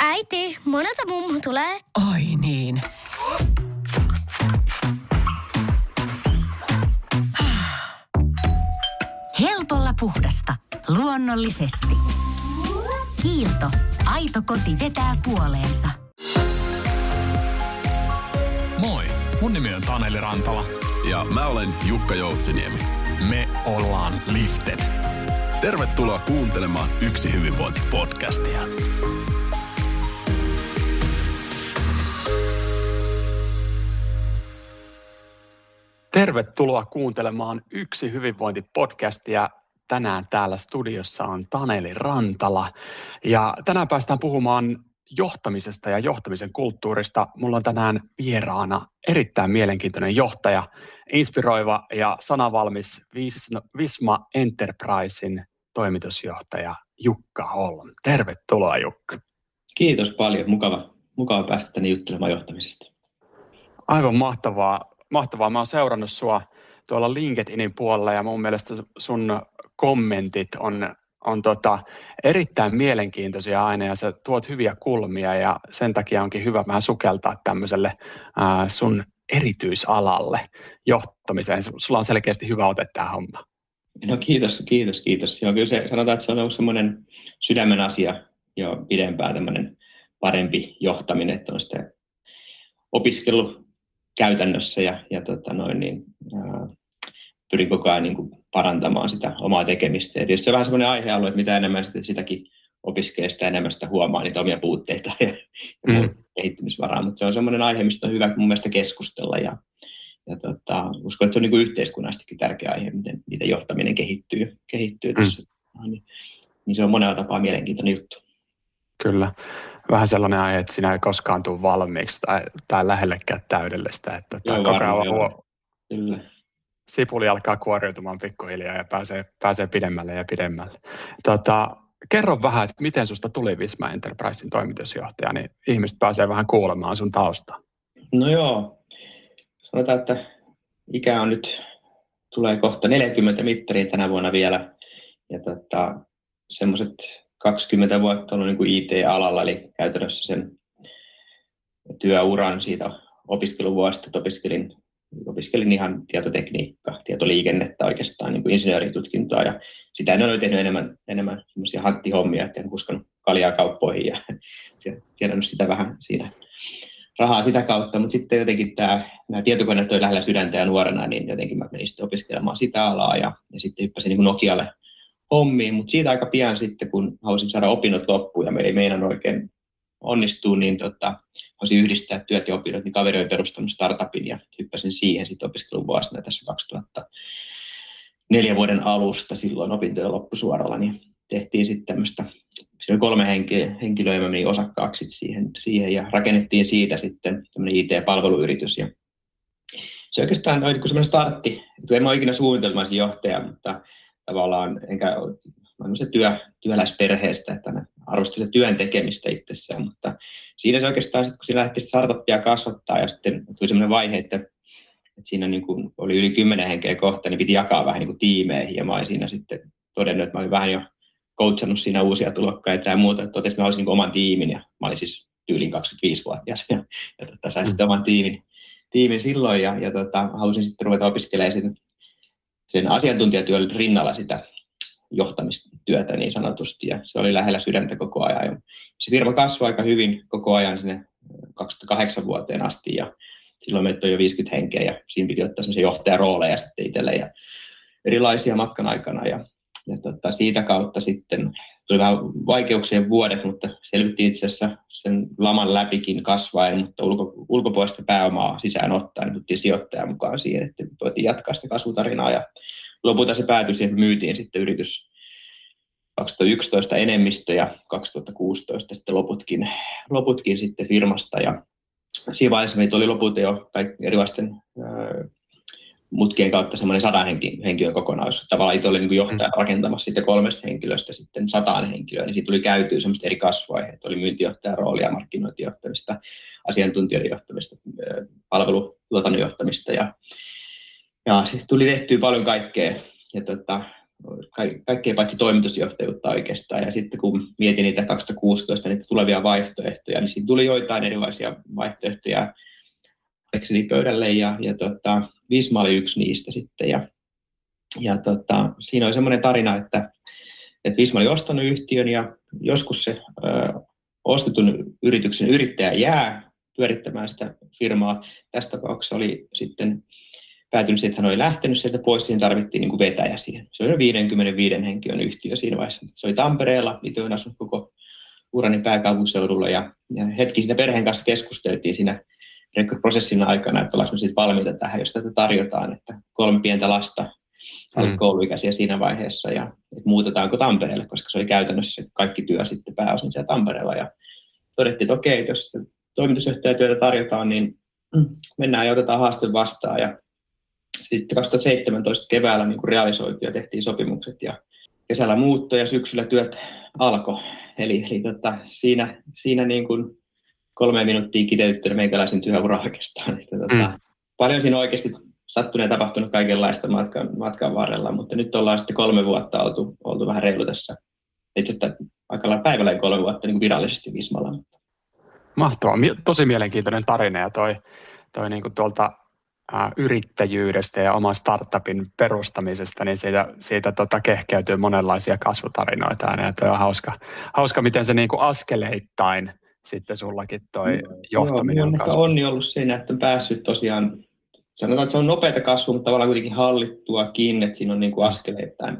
Äiti, monelta mummu tulee. Oi niin. Helpolla puhdasta. Luonnollisesti. Kiilto. Aito koti vetää puoleensa. Moi, mun nimi on Taneli Rantala. Ja mä olen Jukka Joutsiniemi. Me ollaan Lifted. Tervetuloa kuuntelemaan Yksi Hyvinvointi podcastia. Tervetuloa kuuntelemaan Yksi Hyvinvointi podcastia. Tänään täällä studiossa on Taneli Rantala ja tänään päästään puhumaan johtamisesta ja johtamisen kulttuurista. Mulla on tänään vieraana erittäin mielenkiintoinen johtaja, inspiroiva ja sanavalmis Visma Enterprisein toimitusjohtaja Jukka Hollo. Tervetuloa Jukka. Kiitos paljon. Mukava päästä tänne juttelemaan johtamisesta. Aivan mahtavaa. Mä oon seurannut sua tuolla LinkedInin puolella ja mun mielestä sun kommentit on erittäin mielenkiintoisia aina ja sä tuot hyviä kulmia ja sen takia onkin hyvä vähän sukeltaa tämmöiselle sun erityisalalle johtamiseen. Sulla on selkeästi hyvä ote tähän hommaan. No kiitos. Joo, kyllä se, sanotaan, että se on ollut semmoinen sydämen asia jo pidempään tämmöinen parempi johtaminen, että on sitä opiskellut käytännössä ja pyrin koko ajan niin kuin parantamaan sitä omaa tekemistä. Ja tietysti se on vähän semmoinen aihealue, että mitä enemmän sitäkin opiskelee, sitä enemmän sitä huomaa niitä omia puutteita ja kehittymisvaraa. Mutta se on semmoinen aihe, mistä on hyvä mun mielestä keskustella. Ja uskon, että se on niin kuin yhteiskunnastikin tärkeä aihe, miten johtaminen kehittyy tässä. Niin se on monella tapaa mielenkiintoinen juttu. Kyllä. Vähän sellainen aihe, että sinä ei koskaan tule valmiiksi tai lähellekään täydellistä. Että Kyllä. Sipuli alkaa kuoriutumaan pikkuhiljaa ja pääsee pidemmälle ja pidemmälle. Kerro vähän, että miten susta tuli Visma Enterprisein toimitusjohtaja, niin ihmiset pääsee vähän kuulemaan sun taustaa. No joo, sanotaan, että ikä on nyt, tulee kohta 40 mittariin tänä vuonna vielä. Ja semmoiset 20 vuotta on ollut niin kuin IT-alalla, eli käytännössä sen työuran siitä opiskeluvuodesta Opiskelin ihan tietotekniikkaa, tietoliikennettä oikeastaan, niin kuin insinööritutkintoa ja sitä en ole tehnyt enemmän semmoisia hattihommia, että en uskonut kaljaa kauppoihin ja tiedännyt sitä vähän siinä rahaa sitä kautta, mutta sitten jotenkin nämä tietokoneet oli lähellä sydäntä ja nuorena, niin jotenkin mä menin sitten opiskelemaan sitä alaa ja sitten hyppäsin niin kuin Nokialle hommiin, mutta siitä aika pian sitten, kun halusin saada opinnot loppuun ja me ei meinannut oikein onnistuu, niin voisin yhdistää työt ja opinnot, niin kaveri oli perustanut startupin ja hyppäsin siihen sitten opiskeluvuosina tässä 2004 vuoden alusta, silloin opintojen loppusuoralla, niin tehtiin sitten tämmöistä, siinä oli 3 henkilöä ja mä menin osakkaaksi siihen ja rakennettiin siitä sitten tämmöinen IT-palveluyritys ja se oikeastaan oli semmoinen startti, en mä ole ikinä suunnitelmaisin johtaja, mutta tavallaan työläisperheestä, että arvostin työn tekemistä itsessään, mutta siinä se oikeastaan sitten, kun siinä lähti startuppia kasvattaa ja sitten tuli semmoinen vaihe, että siinä niin kuin oli yli 10 henkeä kohta, niin piti jakaa vähän niin kuin tiimeihin ja mä olin siinä sitten todennut, että mä olin vähän jo coachannut siinä uusia tulokkaita ja muuta, että totesin, että mä olisin niin kuin oman tiimin ja mä olin siis tyylin 25-vuotias ja sain sitten oman tiimin silloin ja halusin sitten ruveta opiskelemaan sen asiantuntijatyön rinnalla sitä johtamistyötä niin sanotusti ja se oli lähellä sydäntä koko ajan. Ja se firma kasvoi aika hyvin koko ajan sinne 2008 vuoteen asti ja silloin meitä oli jo 50 henkeä ja siinä piti ottaa semmoisia johtajarooleja sitten itselle ja erilaisia matkan aikana ja siitä kautta sitten tuli vähän vaikeuksien vuodet, mutta selvittiin itse asiassa sen laman läpikin kasvaen, mutta ulkopuolista pääomaa sisään ottaen tuttiin sijoittajan mukaan siihen, että voitiin jatkaa sitä kasvutarinaa ja lopulta se päätyi siihen, myytiin sitten yritys 2011 enemmistö ja 2016 sitten loputkin sitten firmasta. Ja siinä vaiheessa meitä oli lopulta jo erilaisten mutkien kautta semmoinen 100 henkilön kokonaisuus. Tavallaan itse oli niin kuin johtaja rakentamassa sitten 3 henkilöstä sitten 100 henkilöä, niin siitä tuli käytyä semmoista eri kasvuvaiheita. Oli myyntijohtajan roolia, markkinoinnin johtamista, asiantuntijoiden johtamista, palvelutuotannon johtamista ja sitten tuli tehtyä paljon kaikkea ja kaikkea paitsi toimitusjohtajuutta oikeastaan. Ja sitten kun mietin niitä 2016 niitä tulevia vaihtoehtoja, niin siinä tuli joitain erilaisia vaihtoehtoja pöydälle ja Visma oli yksi niistä sitten. Ja siinä oli semmoinen tarina, että Visma oli ostanut yhtiön ja joskus se ostetun yrityksen yrittäjä jää pyörittämään sitä firmaa. Tässä tapauksessa oli sitten päätynyt siihen, että hän oli lähtenyt sieltä pois, siihen tarvittiin niin kuin vetäjä siihen. Se oli 55 henkilön yhtiö siinä vaiheessa. Se oli Tampereella, itse olen asunut koko urani pääkaupunkiseudulla ja hetki siinä perheen kanssa keskusteltiin siinä rekryprosessin aikana, että ollaanko me valmiita tähän, jos tätä tarjotaan, että 3 pientä lasta oli kouluikäisiä siinä vaiheessa ja että muutetaanko Tampereelle, koska se oli käytännössä kaikki työ sitten pääosin siellä Tampereella ja todettiin, että okei, jos toimitusjohtajatyötä tarjotaan, niin mennään ja otetaan haaste vastaan ja sitten 2017 keväällä niin realisoitiin ja tehtiin sopimukset ja kesällä muutto ja syksyllä työt alkoi. Eli siinä niin kuin 3 minuuttia kiteytettynä meikäläisen työura oikeastaan. Paljon siinä oikeasti sattunut ja tapahtunut kaikenlaista matkan varrella, mutta nyt ollaan sitten 3 vuotta oltu vähän reilu tässä. Itse asiassa aika lailla päivälleen 3 vuotta niin kuin virallisesti Vismalla. Mahtavaa. Tosi mielenkiintoinen tarina ja toi niin kuin tuolta yrittäjyydestä ja oman startupin perustamisesta, niin siitä kehkeytyy monenlaisia kasvutarinoita aina, ja toi on hauska miten se niin kuin askeleittain sitten sullakin toi johtaminen on kasvu. Joo, on ollut siinä, että on päässyt tosiaan, sanotaan, että se on nopeata kasvua, mutta tavallaan kuitenkin hallittuakin, että siinä on niin kuin askeleittain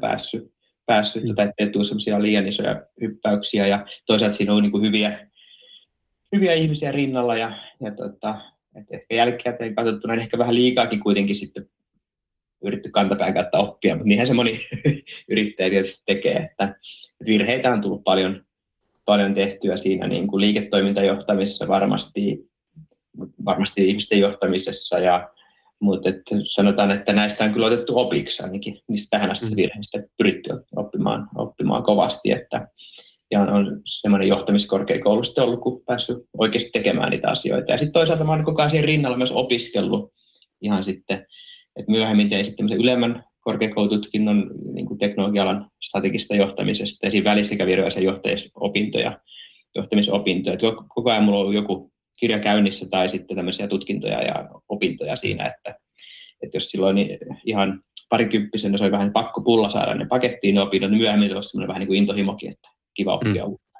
päässyt ettei tule semmoisia liian isoja hyppäyksiä, ja toisaalta siinä on niin kuin hyviä ihmisiä rinnalla, ja että ehkä jälkikäteen katsottuna on ehkä vähän liikaakin kuitenkin sitten yritetty kantapään kautta oppia, mutta niinhän se moni yrittäjä tietysti tekee, että virheitä on tullut paljon tehtyä siinä niin kuin liiketoimintajohtamisessa varmasti ihmisten johtamisessa, mutta että sanotaan, että näistä on kyllä otettu opiksi ainakin, niistä tähän asti se virheistä pyritty oppimaan kovasti, että ja on semmoinen johtamiskorkeakoulu sitten ollut, kun päässyt oikeasti tekemään niitä asioita. Ja sitten toisaalta mä olen koko ajan siinä rinnalla myös opiskellut ihan sitten, että myöhemmin tein sitten ylemmän korkeakoulututkinnon niin teknologialan strategista johtamisesta ja siinä välissä kävi erilaisia johtamisopintoja. Koko ajan mulla on ollut joku kirja käynnissä tai sitten tämmöisiä tutkintoja ja opintoja siinä, että jos silloin niin ihan parikymppisenä se oli vähän pakko pulla saada ne pakettiin ne opinnot, niin myöhemmin se olisi semmoinen vähän niin kuin intohimokin, että kiva oppia uutta.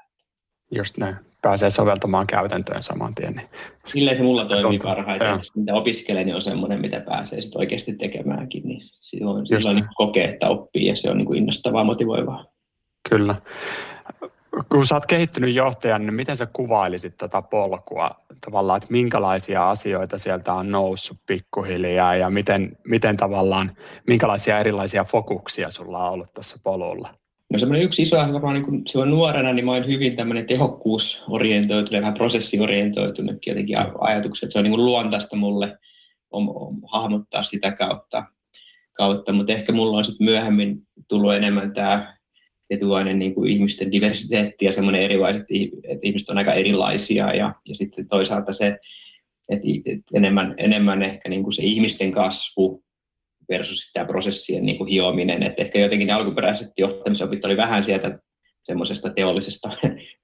Just näin. Pääsee soveltamaan käytäntöön saman tien. Niin. Silleen se mulla toimii parhaiten. Ja. Mitä opiskelee, niin on semmoinen, mitä pääsee sit oikeasti tekemäänkin. Niin silloin niin kokee, että oppii ja se on niin kuin innostavaa, motivoivaa. Kyllä. Kun sä oot kehittynyt johtajan, niin miten sä kuvailisit tätä polkua? Tavallaan, että minkälaisia asioita sieltä on noussut pikkuhiljaa ja miten tavallaan, minkälaisia erilaisia fokuksia sulla on ollut tässä polulla? No semmoinen yksi iso asia varmaan niin silloin nuorena, niin mä olin hyvin tämmöinen tehokkuusorientoitunut, vähän prosessiorientoitunut jotenkin ajatukset. Se on niin kuin luontaista mulle hahmottaa sitä kautta, mutta ehkä mulla on sitten myöhemmin tullut enemmän tämä tietynlainen niin kuin ihmisten diversiteetti ja semmoinen erilaiset, että ihmiset on aika erilaisia ja sitten toisaalta se, että enemmän ehkä niin kuin se ihmisten kasvu versus tämä prosessien niin kuin hiominen. Et ehkä jotenkin ne alkuperäiset johtamisopit oli vähän sieltä semmoisesta teollisesta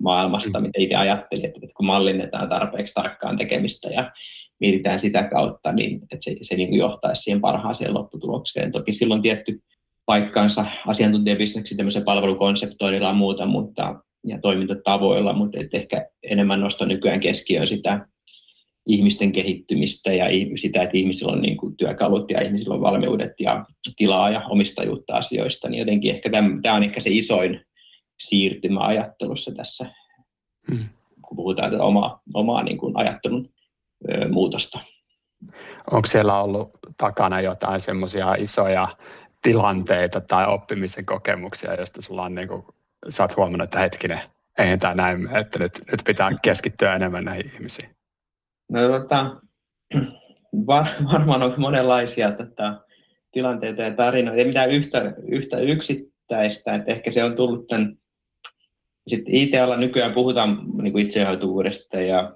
maailmasta, mitä itse ajattelin, että kun mallinnetaan tarpeeksi tarkkaan tekemistä ja mietitään sitä kautta, niin että se niin kuin johtaisi siihen parhaaseen lopputulokseen. Toki silloin tietty paikkaansa asiantuntijabisneksi tämmöisen palvelukonseptoinnilla ja muuta ja toimintatavoilla, mutta ehkä enemmän nostaa nykyään keskiöön sitä ihmisten kehittymistä ja sitä, että ihmisillä on niin kuin työkalut ja ihmisillä on valmiudet ja tilaa ja omistajuutta asioista, niin jotenkin ehkä tämä on ehkä se isoin siirtymä ajattelussa tässä, kun puhutaan tätä omaa niin kuin ajattelun muutosta. Onko siellä ollut takana jotain semmoisia isoja tilanteita tai oppimisen kokemuksia, joista sulla on niin kuin, sä oot huomannut, että hetkinen, eihän tämä näin, että nyt pitää keskittyä enemmän näihin ihmisiin? No, varmaan on monenlaisia tilanteita ja tarinoita, ei mitään yhtä yksittäistä, että ehkä se on tullut tämän, sitten IT-alla nykyään puhutaan niin kuin itseohjautuvuudesta ja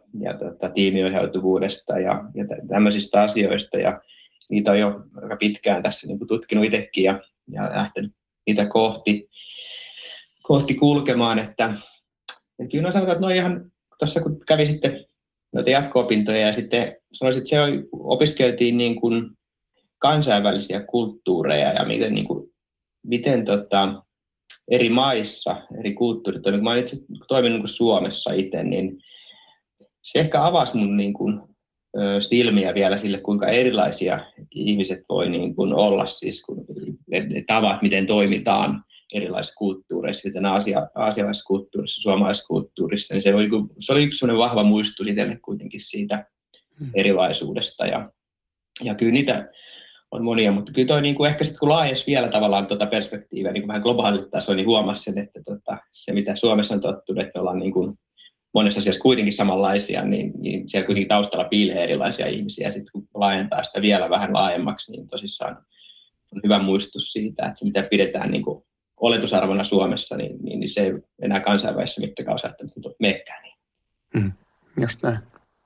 tiimiohjautuvuudesta ja tämmöisistä asioista ja niitä on jo aika pitkään tässä niin kuin tutkinut itsekin ja lähtenyt niitä kohti kulkemaan. Että kyllä sanotaan, että no ihan tuossa kun kävi sitten noita jatko-opintoja ja sitten sanoisin, että se opiskeltiin niin kuin kansainvälisiä kulttuureja ja miten eri maissa, eri kulttuurit on. Kun mä olen itse toiminut niin Suomessa itse, niin se ehkä avasi mun niin kuin silmiä vielä sille, kuinka erilaisia ihmiset voi niin kuin olla, siis kun ne tavat, miten toimitaan erilaisissa kulttuureissa, miten aasialaisessa kulttuurissa, suomalaisessa kulttuurissa, niin se oli yksi sellainen vahva muistutus itselle kuitenkin siitä erilaisuudesta. Ja kyllä niitä on monia, mutta kyllä toi niin kuin ehkä sitten kun laajensi vielä tavallaan tuota perspektiiviä, niin kuin vähän globaalilla tasolla, niin huomasi sen, että se mitä Suomessa on tottunut, että ollaan niin kuin monessa asiassa kuitenkin samanlaisia, niin siellä kuitenkin taustalla piilee erilaisia ihmisiä. Sitten kun laajentaa sitä vielä vähän laajemmaksi, niin tosissaan on hyvä muistutus siitä, että se mitä pidetään niin kuin oletusarvona Suomessa, niin se ei enää kansainvälisessä mittakaavassa menekään. Niin. Just näin.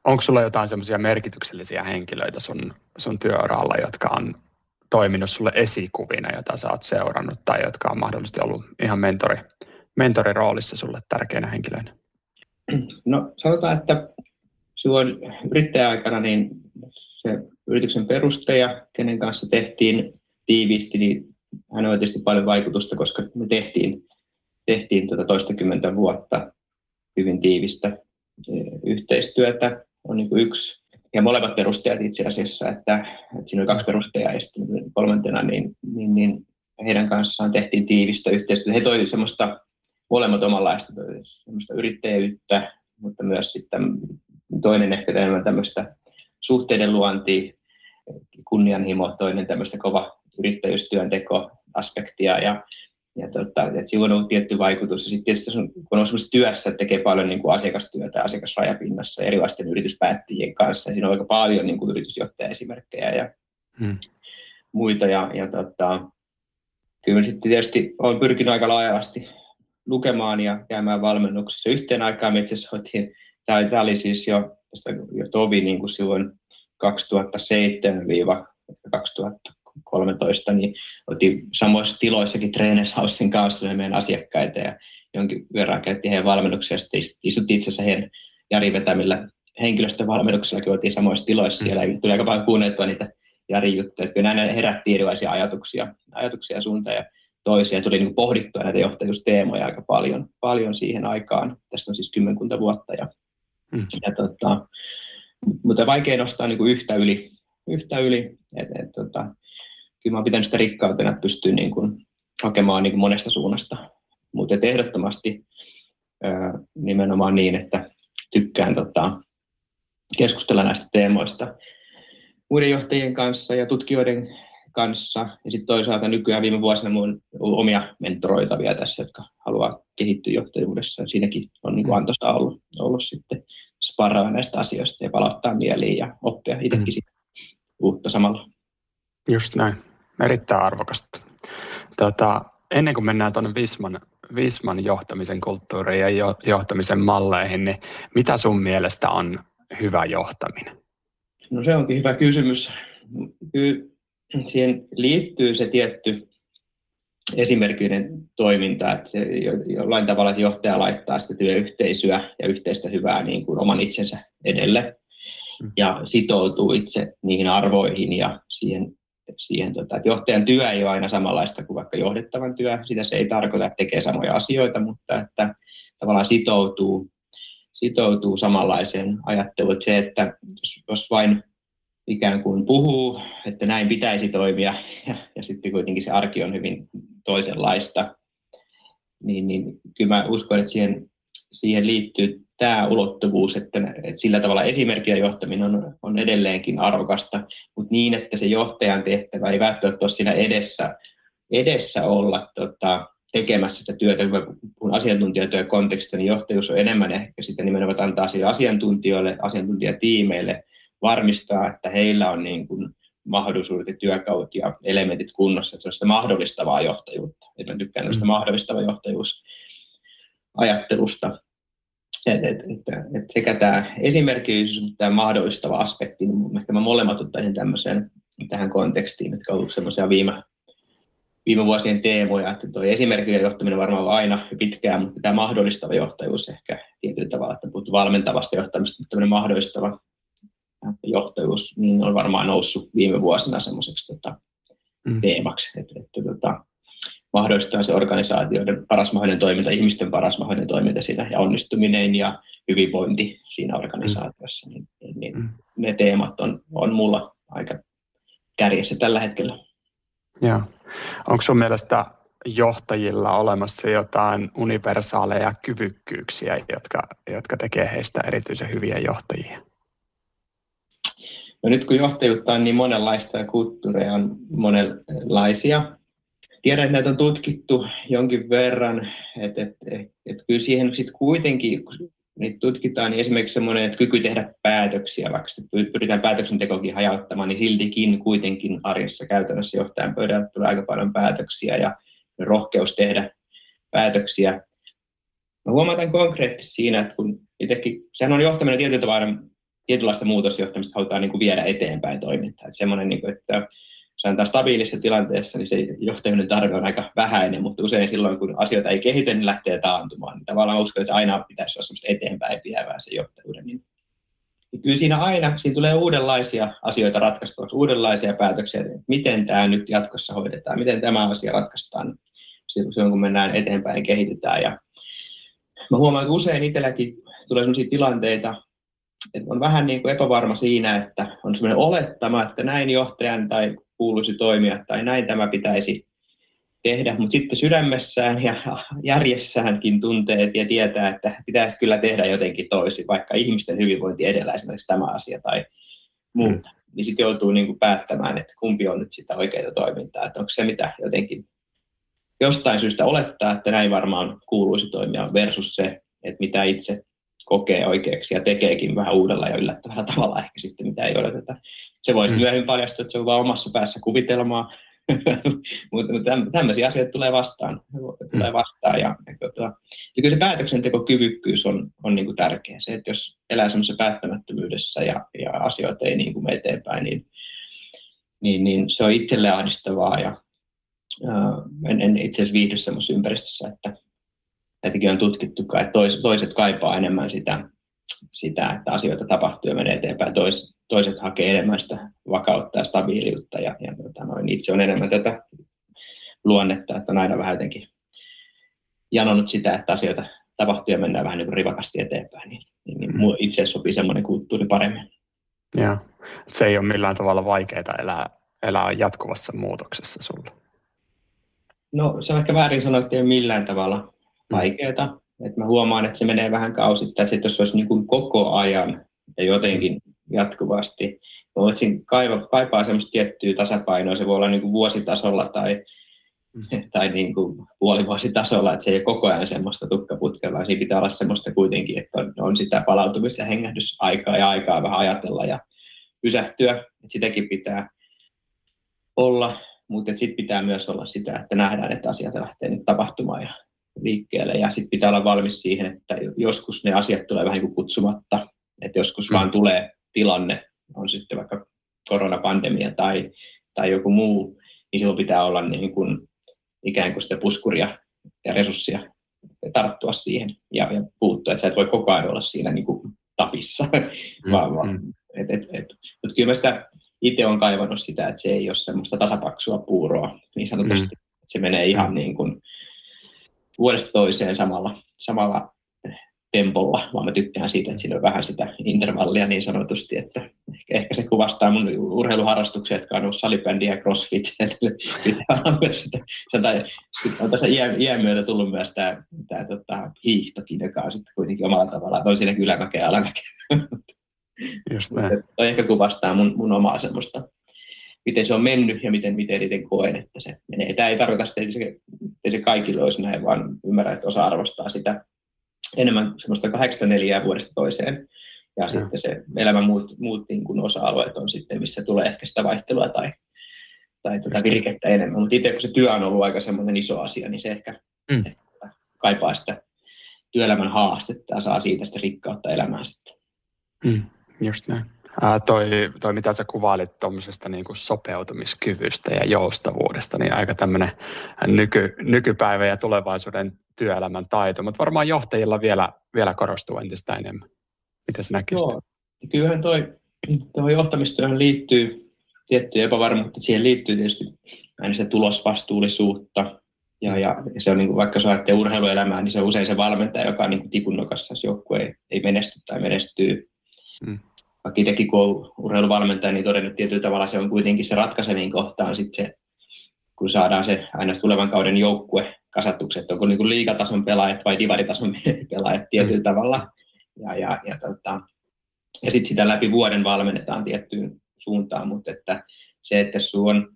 Onko sulla jotain semmoisia merkityksellisiä henkilöitä sun työuralla, jotka on toiminut sulle esikuvina, joita sä oot seurannut, tai jotka on mahdollisesti ollut ihan mentoriroolissa sulle tärkeänä henkilöinä? No sanotaan, että silloin yrittäjäaikana niin se yrityksen perustaja, kenen kanssa tehtiin tiiviisti, niin hän on tietysti paljon vaikutusta, koska me tehtiin toistakymmentä vuotta hyvin tiivistä yhteistyötä on niin kuin yksi. Ja molemmat perustajat itse asiassa, että siinä oli kaksi perustajaa ja sitten kolmantena, niin heidän kanssaan tehtiin tiivistä yhteistyötä. He toivat semmoista molemmat omanlaista, semmoista yrittäjyyttä, mutta myös sitten toinen ehkä enemmän tämmöistä suhteiden luontia, kunnianhimo, toinen tämmöistä kova yrittäjyystyöntekoaspektia että silloin on ollut tietty vaikutus. Ja sitten tietysti kun on semmoisessa työssä, että tekee paljon niin kuin asiakastyötä asiakasrajapinnassa erilaisten yrityspäättäjien kanssa, ja siinä on aika paljon niin kuin yritysjohtajaesimerkkejä ja muita. Ja kyllä sitten tietysti olen pyrkinyt aika laajasti lukemaan ja käymään valmennuksessa. Yhteen aikaan me itse asiassa hoitiin, tämä oli siis jo tovi niin kuin silloin 2007-2013, niin oltiin samoissa tiloissakin Treeneshausin kanssa meidän asiakkaita ja jonkin verran käytiin heidän valmennuksia. Sitten istuttiin itse asiassa heidän Jari vetämillä henkilöstövalmennuksellakin, oltiin samoissa tiloissa siellä. Tuli aika paljon kuunneltua niitä Jari juttuja, että kyllä näin herättiin erilaisia ajatuksia suuntaan ja toisia. Tuli niin pohdittua näitä johtajuusteemoja aika paljon siihen aikaan. Tästä on siis 10 vuotta. Mutta vaikea nostaa niin kuin yhtä yli. Kyllä mä oon pitänyt sitä rikkautena, että pystyy niin kuin hakemaan niin kuin monesta suunnasta. Mutta ehdottomasti nimenomaan niin, että tykkään keskustella näistä teemoista muiden johtajien kanssa ja tutkijoiden kanssa. Ja sitten toisaalta nykyään viime vuosina minulla on ollut omia mentoroitavia tässä, jotka haluaa kehittyä johtajuudessa. Siinäkin on niin kuin antoista ollut sitten sparraa näistä asioista ja palauttaa mieliin ja oppia itsekin siitä uutta samalla. Just näin. Erittäin arvokasta. Ennen kuin mennään tuonne Visman johtamisen kulttuuriin ja johtamisen malleihin, niin mitä sun mielestä on hyvä johtaminen? No se onkin hyvä kysymys. Kyllä siihen liittyy se tietty esimerkillinen toiminta, että jollain tavalla se johtaja laittaa sitä työyhteisöä ja yhteistä hyvää niin kuin oman itsensä edelle ja sitoutuu itse niihin arvoihin ja siihen, että johtajan työ ei ole aina samanlaista kuin vaikka johdettavan työ. Sitä se ei tarkoita, että tekee samoja asioita, mutta että tavallaan sitoutuu samanlaiseen ajatteluun. Se, että jos vain ikään kuin puhuu, että näin pitäisi toimia ja sitten kuitenkin se arki on hyvin toisenlaista, niin kyllä mä uskon, että siihen liittyy tämä ulottuvuus, että sillä tavalla esimerkkiä johtaminen on edelleenkin arvokasta, mutta niin, että se johtajan tehtävä ei välttämättä ole siinä edessä olla tekemässä sitä työtä. Kun asiantuntijatyön kontekstissa, niin johtajuus on enemmän ehkä sitä nimenomaan antaa sille asiantuntijoille, asiantuntijatiimeille varmistaa, että heillä on niin kuin mahdollisuudet ja työkalut ja elementit kunnossa, että se on sitä mahdollistavaa johtajuutta. Et mä tykkään tästä mahdollistavaa johtajuusajattelusta. Et sekä tämä esimerkkisyys että tämä mahdollistava aspekti, niin ehkä mä molemmat ottaisin tämmöiseen tähän kontekstiin, jotka ovat olleet semmoisia viime viime vuosien teemoja, että tuo esimerkillinen johtaminen varmaan on aina pitkään, mutta tämä mahdollistava johtajuus ehkä tietyllä tavalla, että puhuttu valmentavasta johtamista, mutta tämmöinen mahdollistava johtajuus niin on varmaan noussut viime vuosina semmoiseksi teemaksi, että mahdollistaa se organisaatioiden paras mahdollinen toiminta, ihmisten paras mahdollinen toiminta siinä ja onnistuminen ja hyvinvointi siinä organisaatiossa, niin ne teemat on mulla aika kärjessä tällä hetkellä. Joo. Onko sun mielestä johtajilla olemassa jotain universaaleja kyvykkyyksiä, jotka tekee heistä erityisen hyviä johtajia? No nyt kun johtajuutta on niin monenlaista ja kulttuureja on monenlaisia, tiedän, että näitä on tutkittu jonkin verran, että kyllä siihen sitten kuitenkin, kun niitä tutkitaan, niin esimerkiksi semmoinen, että kyky tehdä päätöksiä, vaikka pyritään päätöksentekokin hajauttamaan, niin siltikin kuitenkin arjessa käytännössä johtajan pöydällä tulee aika paljon päätöksiä ja rohkeus tehdä päätöksiä. Mä huomataan konkreettisesti siinä, että kun itsekin, sehän on johtaminen tietynlaista muutosjohtamista halutaan niin kuin viedä eteenpäin toimintaa, että semmoinen, niin kuin, että sanotaan stabiilissa tilanteessa, niin se johtajuuden tarve on aika vähäinen, mutta usein silloin, kun asioita ei kehitä, niin lähtee taantumaan. Niin tavallaan uskon, että aina pitäisi olla semmoista eteenpäin vievää se johtajuuden. Niin kyllä siinä aina siinä tulee uudenlaisia asioita ratkaistaviksi, uudenlaisia päätöksiä, että miten tämä nyt jatkossa hoidetaan, miten tämä asia ratkaistaan silloin, kun mennään eteenpäin ja kehitetään. Ja mä huomaan, että usein itselläkin tulee sellaisia tilanteita, että on vähän niin kuin epävarma siinä, että on sellainen olettama, että näin johtajan tai kuuluisi toimia tai näin tämä pitäisi tehdä, mutta sitten sydämessään ja järjessäänkin tuntee ja tietää, että pitäisi kyllä tehdä jotenkin toisin, vaikka ihmisten hyvinvointi edellä esimerkiksi tämä asia tai muuta. Niin sitten joutuu niin kuin päättämään, että kumpi on nyt sitä oikeaa toimintaa, että onko se mitä jotenkin jostain syystä olettaa, että näin varmaan kuuluisi toimia versus se, että mitä itse kokee oikeaksi ja tekeekin vähän uudella ja yllättävällä tavalla ehkä sitten, mitä ei odoteta. Se voisi myöhemmin paljastua, että se on vaan omassa päässä kuvitelmaa, mutta tämmöisiä asioita tulee vastaan. Ja kyllä se päätöksentekokyvykkyys on niin kuin tärkeä. Se, että jos elää semmoisessa päättämättömyydessä ja asioita ei niin kuin mene eteenpäin, niin se on itselle ahdistavaa. Ja, en itse asiassa viihdy semmoisessa ympäristössä, että näitäkin on tutkittu, että toiset kaipaa enemmän sitä, että asioita tapahtuu ja menee eteenpäin. Toiset hakee enemmän sitä vakautta ja stabiiliutta. Ja itse on enemmän tätä luonnetta, että on aina vähän jotenkin janonut sitä, että asioita tapahtuu ja mennään vähän niin rivakasti eteenpäin. Niin itse sopii semmoinen kulttuuri paremmin. Ja, se ei ole millään tavalla vaikeaa elää jatkuvassa muutoksessa sulla. No se on ehkä väärin sanoa, että ei ole millään tavalla vaikeaa. Mä huomaan, että se menee vähän kausittain, että jos olisi niin kuin koko ajan ja jotenkin jatkuvasti. Mä voisin kaipaa semmoista tiettyä tasapainoa, se voi olla niin kuin vuositasolla tai niin kuin puolivuositasolla, että se ei ole koko ajan semmoista tukkaputkella. Siinä pitää olla semmoista kuitenkin, että on sitä palautumis- ja hengähdysaikaa ja aikaa vähän ajatella ja pysähtyä, että sitäkin pitää olla, mutta sitten pitää myös olla sitä, että nähdään, että asiat lähtee nyt tapahtumaan ja liikkeelle, ja sitten pitää olla valmis siihen, että joskus ne asiat tulee vähän kuin kutsumatta, että joskus vaan tulee tilanne, on sitten vaikka koronapandemia tai joku muu, niin silloin pitää olla niin kuin ikään kuin sitä puskuria ja resurssia tarttua siihen ja puuttua, että sä et voi koko ajan olla siinä niin kuin tapissa, vaan mutta kyllä mä sitä itse olen kaivannut sitä, että se ei ole semmoista tasapaksua puuroa, niin sanotusti, että se menee ihan niin kuin vuodesta toiseen samalla tempolla, vaan mä tykkään siitä, että siinä on vähän sitä intervallia niin sanotusti, että ehkä se kuvastaa mun urheiluharrastuksia, jotka on ollut salibändi ja crossfit. On tässä iän myötä tullut myös tämä hiihtokin, joka on sitten kuitenkin omalla tavallaan, on siinä ylämäkeä ja alamäkeä. Just näin. Toi ehkä kuvastaa mun omaa semmoista, miten se on mennyt ja miten koen, että se menee. Tämä ei tarkoita sitä, että se kaikille olisi näin, vaan ymmärrän, että osa arvostaa sitä enemmän semmoista 8-4 vuodesta toiseen. Ja sitten se elämän muut niin kuin osa-alueet on sitten, missä tulee ehkä sitä vaihtelua tai virkettä enemmän. Mutta itse kun se työ on ollut aika semmoinen iso asia, niin se ehkä kaipaa sitä työelämän haastetta ja saa siitä sitä rikkautta elämään sitten. Just näin. Toi mitä sä kuvailit tuommoisesta niin kuin sopeutumiskyvystä ja joustavuudesta, niin aika tämmöinen nykypäivän ja tulevaisuuden työelämän taito, mutta varmaan johtajilla vielä korostuu entistä enemmän. Mitä sä näkisit? No, kyllähän tuohon johtamistyöhön liittyy tiettyjä epävarmuutta, siihen liittyy tietysti aina sitä tulosvastuullisuutta, ja se on niin kuin, vaikka sä ajattelee urheiluelämää, niin se on usein se valmentaja, joka on niin kuin tikunnokassa, jos joku ei menesty tai menestyy. Mm. Vaikka itsekin kun on urheiluvalmentaja, niin todennut tietyllä tavalla se on kuitenkin se ratkaisevin kohtaan sitten se, kun saadaan se aina tulevan kauden joukkue kasattuksi, että onko niin kuin liigatason pelaajat vai divaritason pelaajat tietyllä tavalla. Ja sitten sitä läpi vuoden valmennetaan tiettyyn suuntaan, mutta että se, että sun on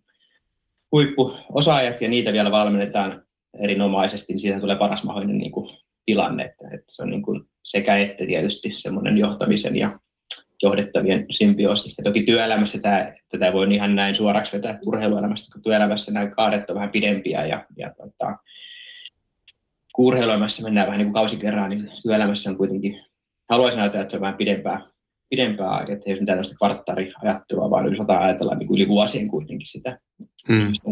huippuosaajat ja niitä vielä valmennetaan erinomaisesti, niin siitä tulee paras mahdollinen niin kuin tilanne. Että se on niin kuin sekä että tietysti semmoinen johtamisen ja johdettavien symbioosi. Ja toki työelämässä tätä voi ihan näin suoraksi vetää urheiluelämästä, kun työelämässä nämä kaaret on vähän pidempiä ja kun urheiluelämässä mennään vähän niin kuin kausi kerran, niin työelämässä on kuitenkin, haluaisin ajatella, että se on vähän pidempää aikaa, että ei ole mitään tällaista kvarttariajattelua, vaan yli sataa ajatella niin kuin yli vuosien kuitenkin sitä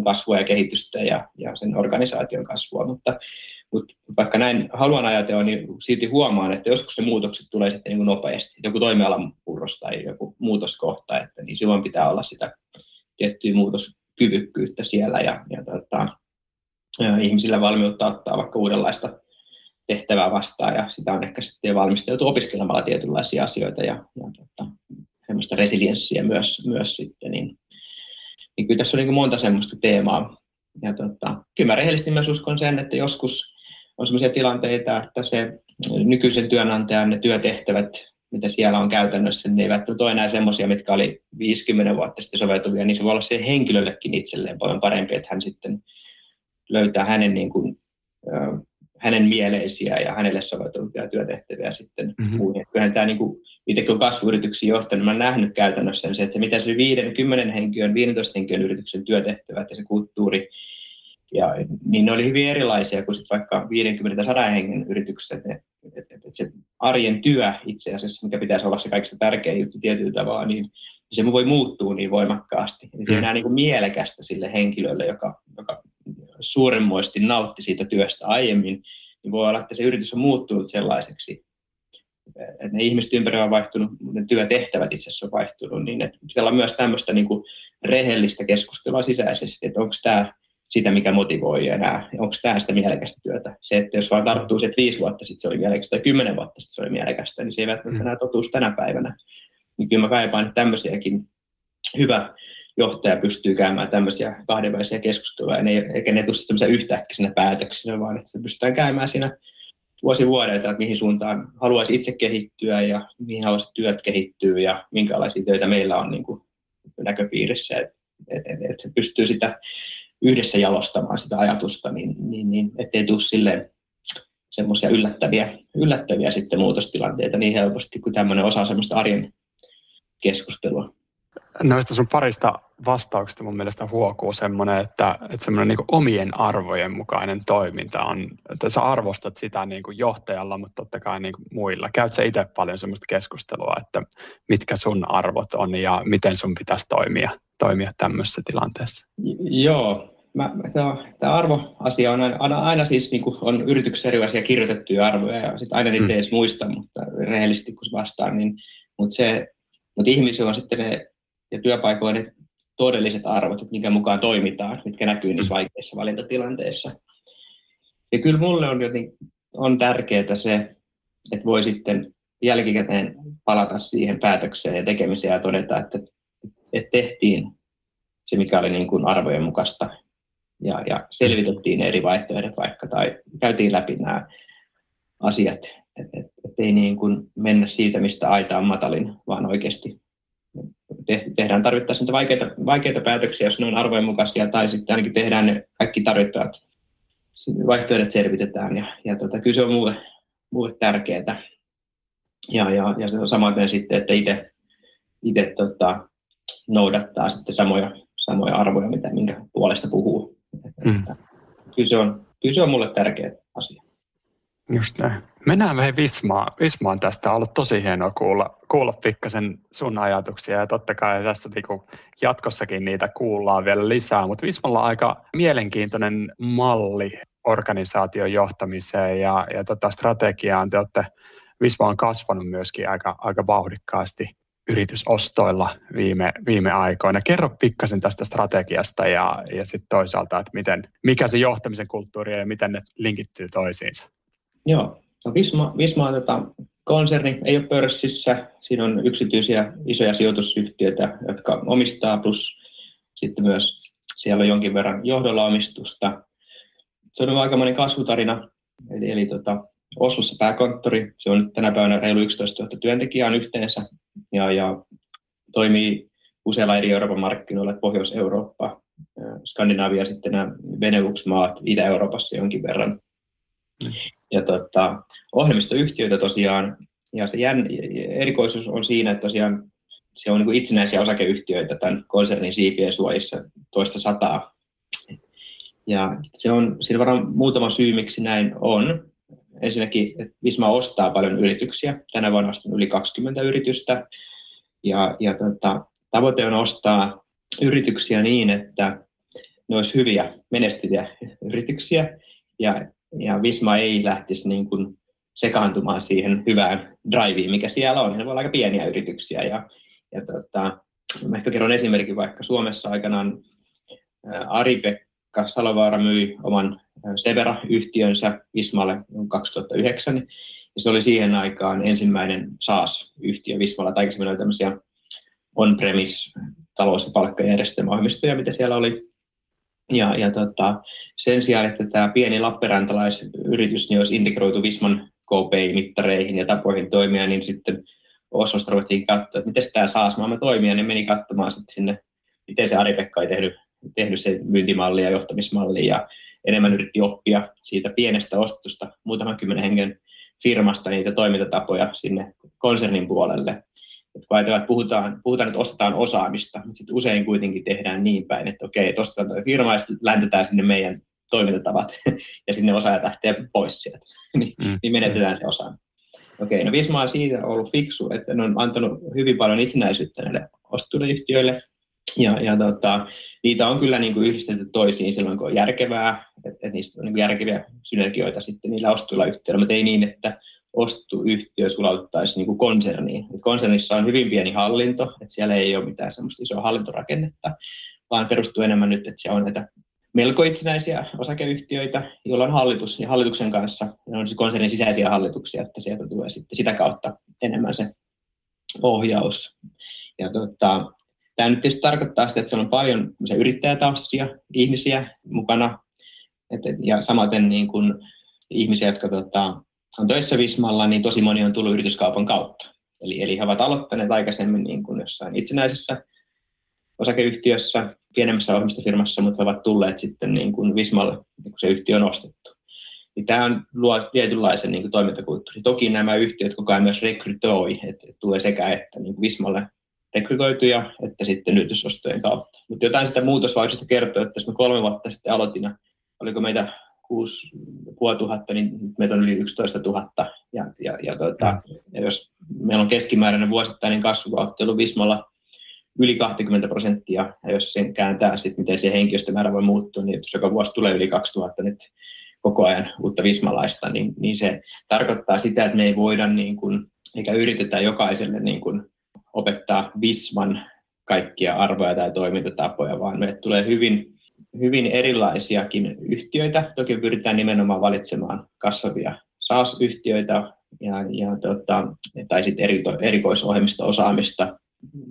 kasvua ja kehitystä ja sen organisaation kasvua. Mutta vaikka näin haluan ajatella, niin silti huomaan, että joskus ne muutokset tulee sitten niin kuin nopeasti. Joku toimialan purros tai joku muutoskohta, että niin silloin pitää olla sitä tiettyä muutoskyvykkyyttä siellä ja ihmisillä valmiutta ottaa vaikka uudenlaista tehtävää vastaan, ja sitä on ehkä sitten valmisteltu opiskelemalla tietynlaisia asioita ja semmoista resilienssiä myös sitten. Niin kyllä tässä on niin monta semmoista teemaa. Kyllä mä rehellisesti myös uskon sen, että joskus on semmoisia tilanteita, että se nykyisen työnantajan ne työtehtävät, mitä siellä on käytännössä, niin ei välttämättä ole enää semmoisia, mitkä oli 50 vuotta sitten soveltuvia, niin se voi olla siihen henkilöllekin itselleen paljon parempi, että hän sitten löytää hänen niin kuin hänen mieleisiä ja hänelle soveltuvia työtehtäviä sitten muun. Mm-hmm. Kyllähän tämä, niin kuin itsekin on kasvuyrityksiä johtanut, mä olen nähnyt käytännössä se, että mitä se 5, 10, 15 henkilön yrityksen työtehtävät ja se kulttuuri, ja, niin ne oli hyvin erilaisia kuin sitten vaikka 50-100 hengen yritykset. Että se arjen työ itse asiassa, mikä pitäisi olla se kaikista tärkein juttu tietyllä tavalla, niin se voi muuttua niin voimakkaasti. Eli se on enää niin kuin mielekästä sille henkilölle, joka suuremmoisesti nautti siitä työstä aiemmin, niin voi olla, että se yritys on muuttunut sellaiseksi, että ne ihmiset ympärillä on vaihtunut, ne työtehtävät itse asiassa on vaihtunut, niin että pitää olla myös tämmöistä niin kuin rehellistä keskustelua sisäisesti, että onko tämä sitä, mikä motivoi enää, onko tämä sitä mielekästä työtä. Se, että jos vaan tarttuu se, että 5 vuotta sitten se oli mielekästä tai 10 vuotta sitten se oli mielekästä, niin se ei välttämättä enää totuus tänä päivänä. Niin kyllä mä kaipaan, että tämmöisiäkin hyvä johtaja pystyy käymään tämmöisiä kahdenvälisiä keskusteluja, eikä ne tule semmoisia yhtäkkisinä päätöksinä, vaan että pystytään käymään siinä vuosi vuodelta, että mihin suuntaan haluaisi itse kehittyä ja mihin haluaisi työt kehittyä ja minkälaisia töitä meillä on niin kuin näköpiirissä, että se pystyy sitä yhdessä jalostamaan sitä ajatusta, niin ettei tule silleen semmoisia yllättäviä sitten muutostilanteita niin helposti kuin tämmöinen osa semmoista arjen keskustelua. Noista sun parista vastauksista mun mielestä huokuu semmoinen, että semmoinen niin kuin omien arvojen mukainen toiminta on, että sä arvostat sitä niin kuin johtajalla, mutta totta kai niin kuin muilla. Käyt sä itse paljon semmoista keskustelua, että mitkä sun arvot on ja miten sun pitäisi toimia tämmöisessä tilanteessa? Joo. Tämä arvoasia on aina siis niin kuin on yrityksessä erilaisia kirjoitettuja arvoja ja sit aina niitä ei edes muista, mutta rehellisesti kun vastaan, niin mutta ihmisillä on sitten ne ja työpaikoilla ne todelliset arvot, että minkä mukaan toimitaan, mitkä näkyy niissä vaikeissa valintatilanteissa. Ja kyllä mulle on tärkeää se, että voi sitten jälkikäteen palata siihen päätökseen ja tekemiseen ja todeta, että tehtiin se, mikä oli niin kuin arvojen mukaista ja selvitettiin ne eri vaihtoehdot vaikka tai käytiin läpi nämä asiat, että ei niin kuin mennä siitä, mistä aita on matalin, vaan oikeasti tehdään tarvittaessa niitä vaikeita päätöksiä, jos ne on arvojen mukaisia, tai sitten ainakin tehdään ne kaikki tarvittavat vaihtoehdot selvitetään, kyllä se on mulle tärkeää. Ja se on samaten sitten, että itse noudattaa sitten samoja arvoja, minkä puolesta puhuu. Kyllä se on mulle tärkeä asia. Just näin. Mennään vähän Vismaan tästä. On ollut tosi hienoa kuulla, kuulla pikkasen sun ajatuksia ja totta kai tässä jatkossakin niitä kuullaan vielä lisää, mutta Vismalla on aika mielenkiintoinen malli organisaation johtamiseen ja strategiaan. Te olette, Visma on kasvanut myöskin aika vauhdikkaasti yritysostoilla viime aikoina. Kerro pikkasen tästä strategiasta ja sitten toisaalta, että mikä se johtamisen kulttuuri on ja miten ne linkittyy toisiinsa. Joo, no Visma on konserni, ei ole pörssissä. Siinä on yksityisiä isoja sijoitusyhtiöitä, jotka omistaa, plus sitten myös siellä on jonkin verran johdolla omistusta. Se on aikamoinen kasvutarina, eli Oslossa pääkonttori, se on tänä päivänä reilu 11 000 työntekijää yhteensä ja toimii useilla eri Euroopan markkinoilla, Pohjois-Eurooppa, Skandinavia, sitten nämä Benelux-maat, Itä-Euroopassa jonkin verran. Ja ohjelmistoyhtiöitä tosiaan, ja se erikoisuus on siinä, että tosiaan se on niin kuin itsenäisiä osakeyhtiöitä tämän konsernin siipien suojissa toista sataa. Ja se on siinä varmaan muutama syy, miksi näin on. Ensinnäkin, että Visma ostaa paljon yrityksiä. Tänä vuonna ostin yli 20 yritystä. Tavoite on ostaa yrityksiä niin, että ne olisi hyviä, menestyviä yrityksiä. Ja Visma ei lähtisi niin kuin sekaantumaan siihen hyvään driveen, mikä siellä on. Ne voi olla aika pieniä yrityksiä. Mä ehkä kerron esimerkin, vaikka Suomessa aikanaan Ari Pekka Salovaara myi oman Severa-yhtiönsä Vismalle 2009. Ja se oli siihen aikaan ensimmäinen SaaS-yhtiö Vismalla. Tai oli tämmöisiä on-premise talous- ja palkkajärjestelmäohjelmistoja, mitä siellä oli. Sen sijaan, että tämä pieni lappeenrantalaisyritys niin olisi integroitu Visman KPI-mittareihin ja tapoihin toimia, niin sitten Oslosta ruvettiin katsoa, että miten tämä SaaS-maailma toimii, niin meni katsomaan sitten sinne, miten se Ari Pekka ei tehnyt se myyntimalli ja johtamismalli, ja enemmän yritti oppia siitä pienestä ostetusta muutaman kymmenen hengen firmasta niitä toimintatapoja sinne konsernin puolelle. Kun ajatellaan, että puhutaan, että ostetaan osaamista, mutta sitten usein kuitenkin tehdään niin päin, että okei, ostetaan tuo firma ja sitten läntetään sinne meidän toimintatavat ja sinne osaajat lähtee pois sieltä, niin menetetään se osaaminen. Okei, no Visma on siitä ollut fiksu, että ne on antanut hyvin paljon itsenäisyyttä näille ostetuille yhtiöille niitä on kyllä niin kuin yhdistetty toisiin silloin, kun on järkevää, että niistä on niin kuin järkeviä synergioita sitten niillä ostetuilla yhtiöillä, mutta ei niin, että ostettu yhtiö sulauttaisi niin kuin konserniin. Et konsernissa on hyvin pieni hallinto, että siellä ei ole mitään semmoista isoa hallintorakennetta, vaan perustuu enemmän nyt, että siellä on näitä melko itsenäisiä osakeyhtiöitä, joilla on hallitus ja hallituksen kanssa, ja on siis konsernin sisäisiä hallituksia, että sieltä tulee sitten sitä kautta enemmän se ohjaus. Tämä nyt tietysti tarkoittaa sitä, että siellä on paljon yrittäjätaustaisia ihmisiä mukana, ja samaten niin kuin ihmisiä, jotka on töissä Vismalla, niin tosi moni on tullut yrityskaupan kautta. Eli he ovat aloittaneet aikaisemmin niin kuin jossain itsenäisessä osakeyhtiössä, pienemmässä ohjelmistofirmassa, mutta he ovat tulleet sitten niin kuin Vismalle, kun se yhtiö on ostettu. Ja tämä luo tietynlaisen niin kuin toimintakulttuuri. Toki nämä yhtiöt koko ajan myös rekrytoi, että tulee sekä että niin kuin Vismalle rekrytoituja, että sitten yritysostojen kautta. Mutta jotain sitä muutosvaikutusta kertoo, että jos me 3 vuotta sitten aloitin, oliko meitä 6 500, niin meitä on yli 11 000. Ja jos meillä on keskimääräinen vuosittainen kasvuvauhti ollut Vismalla yli 20%, ja jos sen kääntää sitten, miten se henkilöstömäärä voi muuttua, niin jos joka vuosi tulee yli 2000 nyt koko ajan uutta vismalaista, niin se tarkoittaa sitä, että me ei voida niin kuin, eikä yritetä jokaiselle niin kuin opettaa Visman kaikkia arvoja tai toimintatapoja, vaan meille tulee hyvin erilaisiakin yhtiöitä. Toki pyritään nimenomaan valitsemaan kasvavia SaaS-yhtiöitä tai sitten erikoisohjelmisto-osaamista.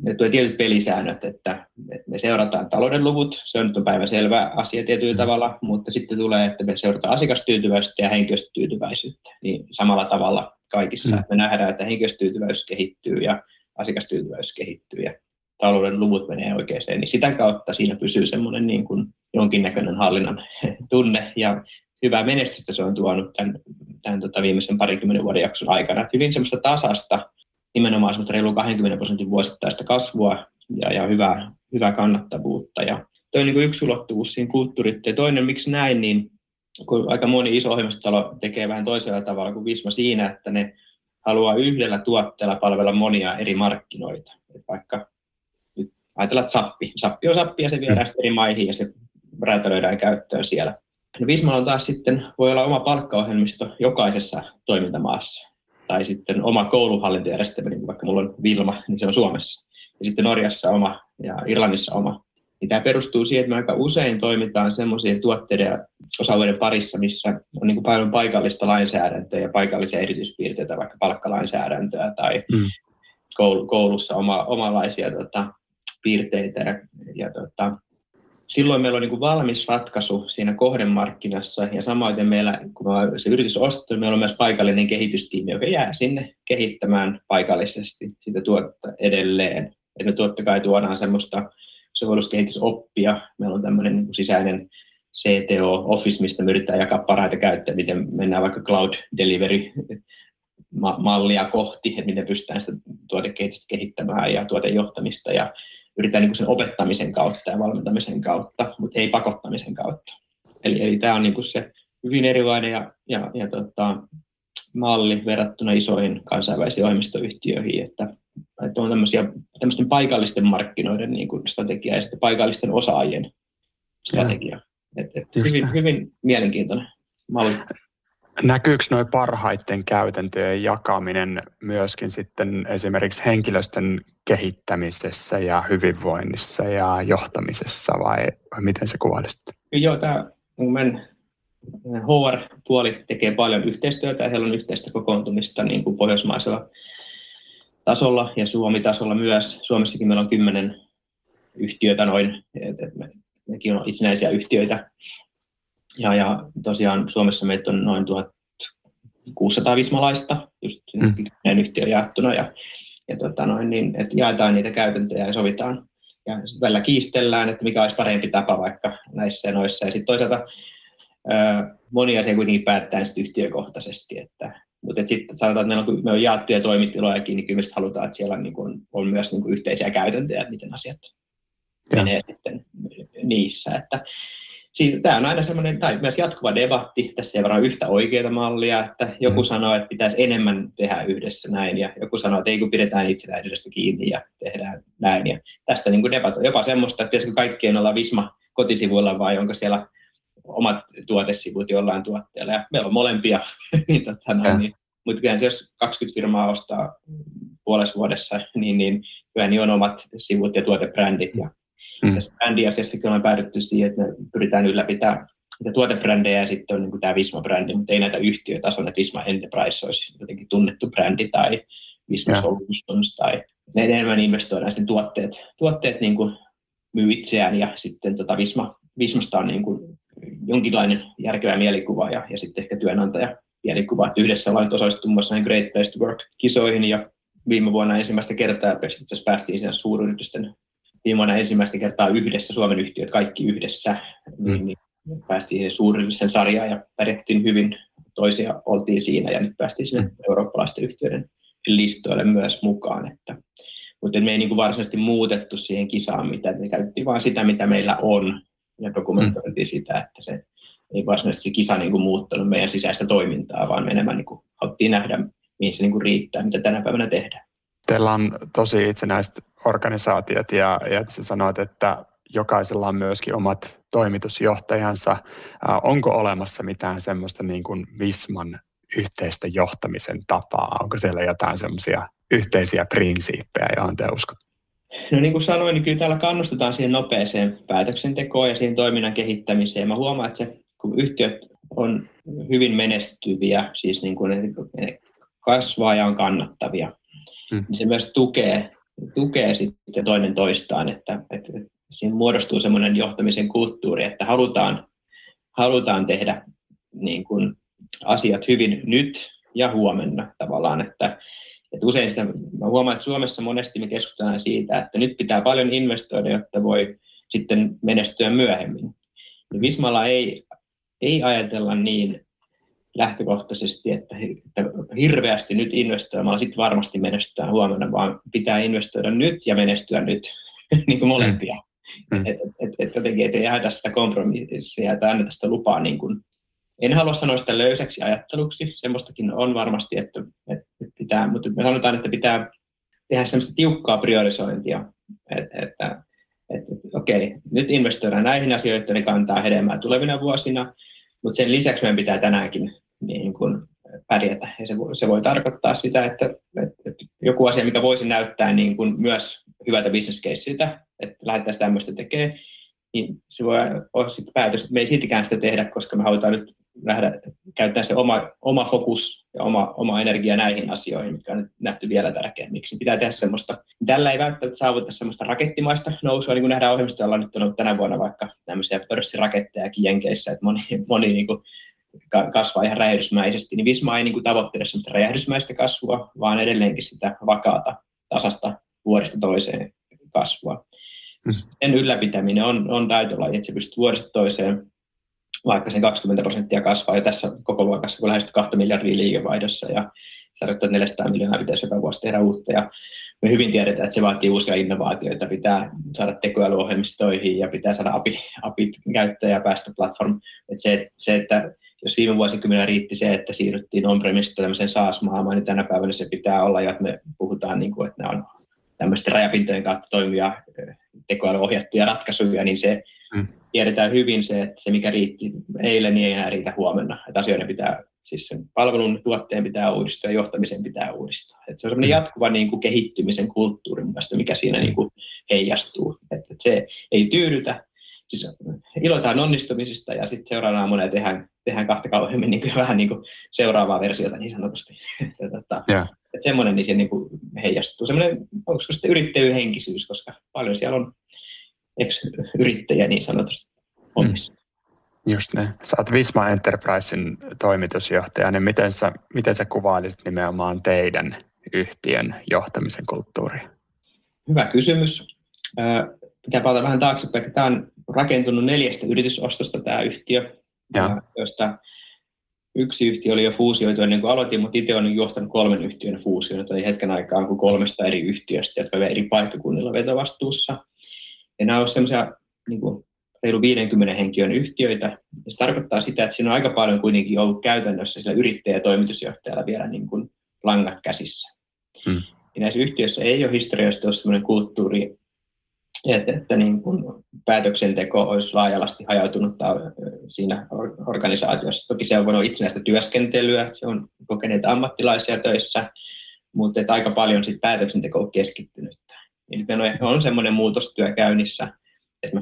Me tulee tietyt pelisäännöt, että me seurataan talouden luvut. Se on nyt päivänselvä asia tietyllä tavalla, mutta sitten tulee, että me seurataan asiakastyytyväisyyttä ja henkilöstötyytyväisyyttä. Niin samalla tavalla kaikissa. Me nähdään, että henkilöstötyytyväisyys kehittyy ja asiakastyytyväisyys kehittyy ja talouden luvut menee oikeaan, niin sitä kautta siinä pysyy semmoinen niin kuin jonkinnäköinen hallinnan tunne ja hyvää menestystä se on tuonut tämän viimeisen 20 vuoden jakson aikana. Hyvin semmoista tasasta, nimenomaan semmoista reilu 20% vuosittaista kasvua ja hyvää kannattavuutta. Ja toi on niin kuin yksi ulottuvuus siinä kulttuurit. Ja toinen, miksi näin, niin kun aika moni iso ohjelmistotalo tekee vähän toisella tavalla kuin Visma siinä, että ne haluaa yhdellä tuotteella palvella monia eri markkinoita. Et vaikka nyt ajatellaan sappi on sappi ja se viedään eri maihin ja se räätälöidään käyttöön siellä. No Vismalla on taas sitten, voi olla oma palkkaohjelmisto jokaisessa toimintamaassa. Tai sitten oma kouluhallintojärjestelmä, niin vaikka mulla on Wilma, niin se on Suomessa. Ja sitten Norjassa oma ja Irlannissa oma. Ja tämä perustuu siihen, että me aika usein toimitaan sellaisien tuotteiden ja osa-alueiden parissa, missä on niin kuin paljon paikallista lainsäädäntöä ja paikallisia erityispiirteitä, vaikka palkkalainsäädäntöä tai koulussa omalaisia piirteitä. Ja silloin meillä on niin kuin valmis ratkaisu siinä kohdemarkkinassa ja samoin meillä, kun se yritys ostettu, meillä on myös paikallinen kehitystiimi, joka jää sinne kehittämään paikallisesti sitä tuotetta edelleen. Että me totta kai tuodaan semmoista sovelluskehitysoppia. Meillä on tämmöinen sisäinen CTO-office, mistä me yritetään jakaa parhaita käyttöä, miten mennään vaikka cloud delivery-mallia kohti, että miten pystytään sitä tuotekehitystä kehittämään ja tuotejohtamista ja yritetään niin sen opettamisen kautta ja valmentamisen kautta, mutta ei pakottamisen kautta. Eli tämä on niin se hyvin erilainen ja malli verrattuna isoihin kansainvälisiin ohjelmistoyhtiöihin, että on tämmöisten paikallisten markkinoiden niin kuin strategia ja sitten paikallisten osaajien strategia. Et hyvin mielenkiintoinen malli. Näkyykö nuo parhaiten käytäntöjen jakaminen myöskin sitten esimerkiksi henkilöstön kehittämisessä ja hyvinvoinnissa ja johtamisessa vai miten se kuvailisit? Joo, tämä mun HR-puoli tekee paljon yhteistyötä ja heillä on yhteistä kokoontumista niin kuin pohjoismaisella tasolla ja Suomi-tasolla myös. Suomessakin meillä on 10 yhtiötä noin, nekin on itsenäisiä yhtiöitä. Ja tosiaan Suomessa meitä on noin 1600 vismalaista, just näin yhtiön jaettuna, ja jaetaan niitä käytäntöjä ja sovitaan. Ja välillä kiistellään, että mikä olisi parempi tapa vaikka näissä ja noissa. Ja sitten toisaalta moni asia kuitenkin päättää sitten yhtiökohtaisesti. Mutta sitten sanotaan, että kun me on jaettuja toimitilojakin, niin kyllä halutaan, että siellä on, niin kun, on myös niin kun yhteisiä käytäntöjä, että miten asiat menee sitten niissä. Tämä on aina semmoinen, tai myös jatkuva debatti, tässä ei varmaan yhtä oikeaa mallia, että joku sanoo, että pitäisi enemmän tehdä yhdessä näin, ja joku sanoo, että ei kun pidetään itsenäisyydestä kiinni ja tehdään näin, ja tästä niin kuin debatoi jopa semmoista, että pitäisikö kaikkien olla Visma-kotisivuilla vai onko siellä omat tuotesivut jollain tuotteella, ja meillä on molempia, mutta kyllähän se, jos 20 firmaa ostaa puolessa vuodessa, niin kyllähän niin on omat sivut ja tuotebrändit, ja tässä brändiasiassa on päädytty siihen, että me pyritään ylläpitämään niitä tuotebrändejä ja sitten on niin tämä Visma-brändi, mutta ei näitä yhtiötason, että Visma Enterprise olisi jotenkin tunnettu brändi tai Visma Solutions tai ne enemmän investoidaan sen tuotteet. Tuotteet niin kuin myy itseään ja sitten Vismasta on niin kuin jonkinlainen järkevä mielikuva ja sitten ehkä työnantaja mielikuva. Että yhdessä ollaan nyt osallistettu muun muassa Great Place to Work-kisoihin ja viime vuonna ensimmäistä kertaa päästiin siinä suuryritysten viimeinen ensimmäistä kertaa yhdessä, Suomen yhtiöt kaikki yhdessä, niin päästiin suuryritysten sarjaan ja pärjättiin hyvin, toisia oltiin siinä ja nyt päästiin sinne eurooppalaisten yhtiöiden listoille myös mukaan. Mutta me ei niin varsinaisesti muutettu siihen kisaan mitään, me käytettiin vaan sitä, mitä meillä on ja dokumentoitiin sitä, että se ei varsinaisesti se kisa niin muuttanut meidän sisäistä toimintaa, vaan me enemmän niin haluttiin nähdä, mihin se niin riittää, mitä tänä päivänä tehdään. Teillä on tosi itsenäiset organisaatiot ja sä sanoit, että jokaisella on myöskin omat toimitusjohtajansa. Onko olemassa mitään semmoista niin kuin Visman yhteistä johtamisen tapaa? Onko siellä jotain semmoisia yhteisiä prinsiippejä, johon te uskotte? No niin kuin sanoin, niin kyllä täällä kannustetaan siihen nopeaseen päätöksentekoon ja siihen toiminnan kehittämiseen. Mä huomaan, että se, kun yhtiöt on hyvin menestyviä, siis niin kuin ne kasvaa ja on kannattavia, niin se myös tukee sitten toinen toistaan, että siinä muodostuu semmoinen johtamisen kulttuuri, että halutaan tehdä niin kuin asiat hyvin nyt ja huomenna tavallaan, että usein sitä, mä huomaan, että Suomessa monesti me keskustellaan siitä, että nyt pitää paljon investoida, jotta voi sitten menestyä myöhemmin. Ja Vismalla ei ajatella niin lähtökohtaisesti, että hirveästi nyt investoimalla sitten varmasti menestytään huomenna, vaan pitää investoida nyt ja menestyä nyt, niin kuin molempia. Jotenkin ettei jaeta sitä kompromissia tai anneta sitä lupaa. Niin kuin. En halua sanoa sitä löysäksi ajatteluksi, semmoistakin on varmasti, että pitää, mutta me sanotaan, että pitää tehdä semmoista tiukkaa priorisointia, että okei, nyt investoidaan näihin asioihin, että ne kantaa hedelmää tulevina vuosina, mutta sen lisäksi meidän pitää tänäänkin niin kuin pärjätä. Ja se voi tarkoittaa sitä, että joku asia, mikä voisi näyttää niin kuin myös hyvältä business caseiltä, että lähdetään tämmöistä tekemään, niin se voi olla sitten päätös, että me ei siltikään sitä tehdä, koska me halutaan nyt käyttää se oma fokus ja oma energia näihin asioihin, mitkä on nyt nähty vielä tärkeämmiksi. Pitää tehdä semmoista. Tällä ei välttämättä saavuteta semmoista rakettimaista nousua, niin kuin nähdään ohjelmistoilla nyt on ollut tänä vuonna vaikka tämmöisiä pörssirakettejakin Jenkeissä, että moni niin kuin kasvaa ihan räjähdysmäisesti, niin Visma ei niin kuin tavoittele semmoista räjähdysmäistä kasvua, vaan edelleenkin sitä vakaata, tasasta vuodesta toiseen kasvua. Sen ylläpitäminen on taitolaji, että se pystyy vuodesta toiseen, vaikka sen 20% kasvaa jo tässä koko luokassa, kun lähestyt 2 miljardia liikevaihdossa ja tarkoittaa 400 miljoonaa pitäisi joka vuosi tehdä uutta. Ja me hyvin tiedetään, että se vaatii uusia innovaatioita, pitää saada tekoälyohjelmistoihin ja pitää saada apit käyttöön ja päästä platform. Että se, että jos viime vuosikymmenellä riitti se, että siirryttiin on-premista tämmöiseen SaaS-maailmaan, niin tänä päivänä se pitää olla jo, että me puhutaan, niin kuin, että nämä on tämmöisten rajapintojen kautta toimivia tekoälyohjattuja ratkaisuja, niin se tiedetään hyvin se, että se mikä riitti eilen, niin ei enää riitä huomenna. Että asioiden pitää, siis sen palvelun tuotteen pitää uudistua ja johtamisen pitää uudistua. Että se on semmoinen jatkuva niin kuin kehittymisen kulttuuri, mikä siinä niin kuin heijastuu. Että se ei tyydytä. Siis ilotaan onnistumisista ja sitten seuraavana aamuna tehdään 2 kauemmin niin vähän niin kuin seuraavaa versiota niin sanotusti. Yeah. Että semmoinen niin se niin kuin heijastuu. Semmoinen, onko se sitten yrittäjyhenkisyys, koska paljon siellä on ex-yrittäjä niin sanotusti hommissa. Just näin. Sä oot Visma Enterprisein toimitusjohtaja, niin miten sä kuvailisit nimenomaan teidän yhtiön johtamisen kulttuuria? Hyvä kysymys. Pitää palata vähän taaksepäin. Tämä on rakentunut 4 yritysostosta tämä yhtiö, josta yksi yhtiö oli jo fuusioitu ennen kuin aloitin, mutta itse olen johtanut 3 yhtiön fuusioon. Tämä oli hetken aikaa kuin 3 eri yhtiöstä, jotka olivat eri paikkakunnilla vetovastuussa. Ja nämä ovat sellaisia niin kuin reilu 50 henkilön yhtiöitä. Se tarkoittaa sitä, että siinä on aika paljon kuitenkin ollut käytännössä sillä yrittäjä- ja toimitusjohtajalla vielä niin kuin langat käsissä. Ja näissä yhtiöissä ei ole historiallisesti ollut sellainen kulttuuri, että niin kun päätöksenteko olisi laajalasti hajautunut siinä organisaatiossa. Toki se on voinut itsenäistä työskentelyä, se on kokeneita ammattilaisia töissä, mutta aika paljon sit päätöksenteko on keskittynyt. Eli meillä on semmoinen muutostyö käynnissä, että me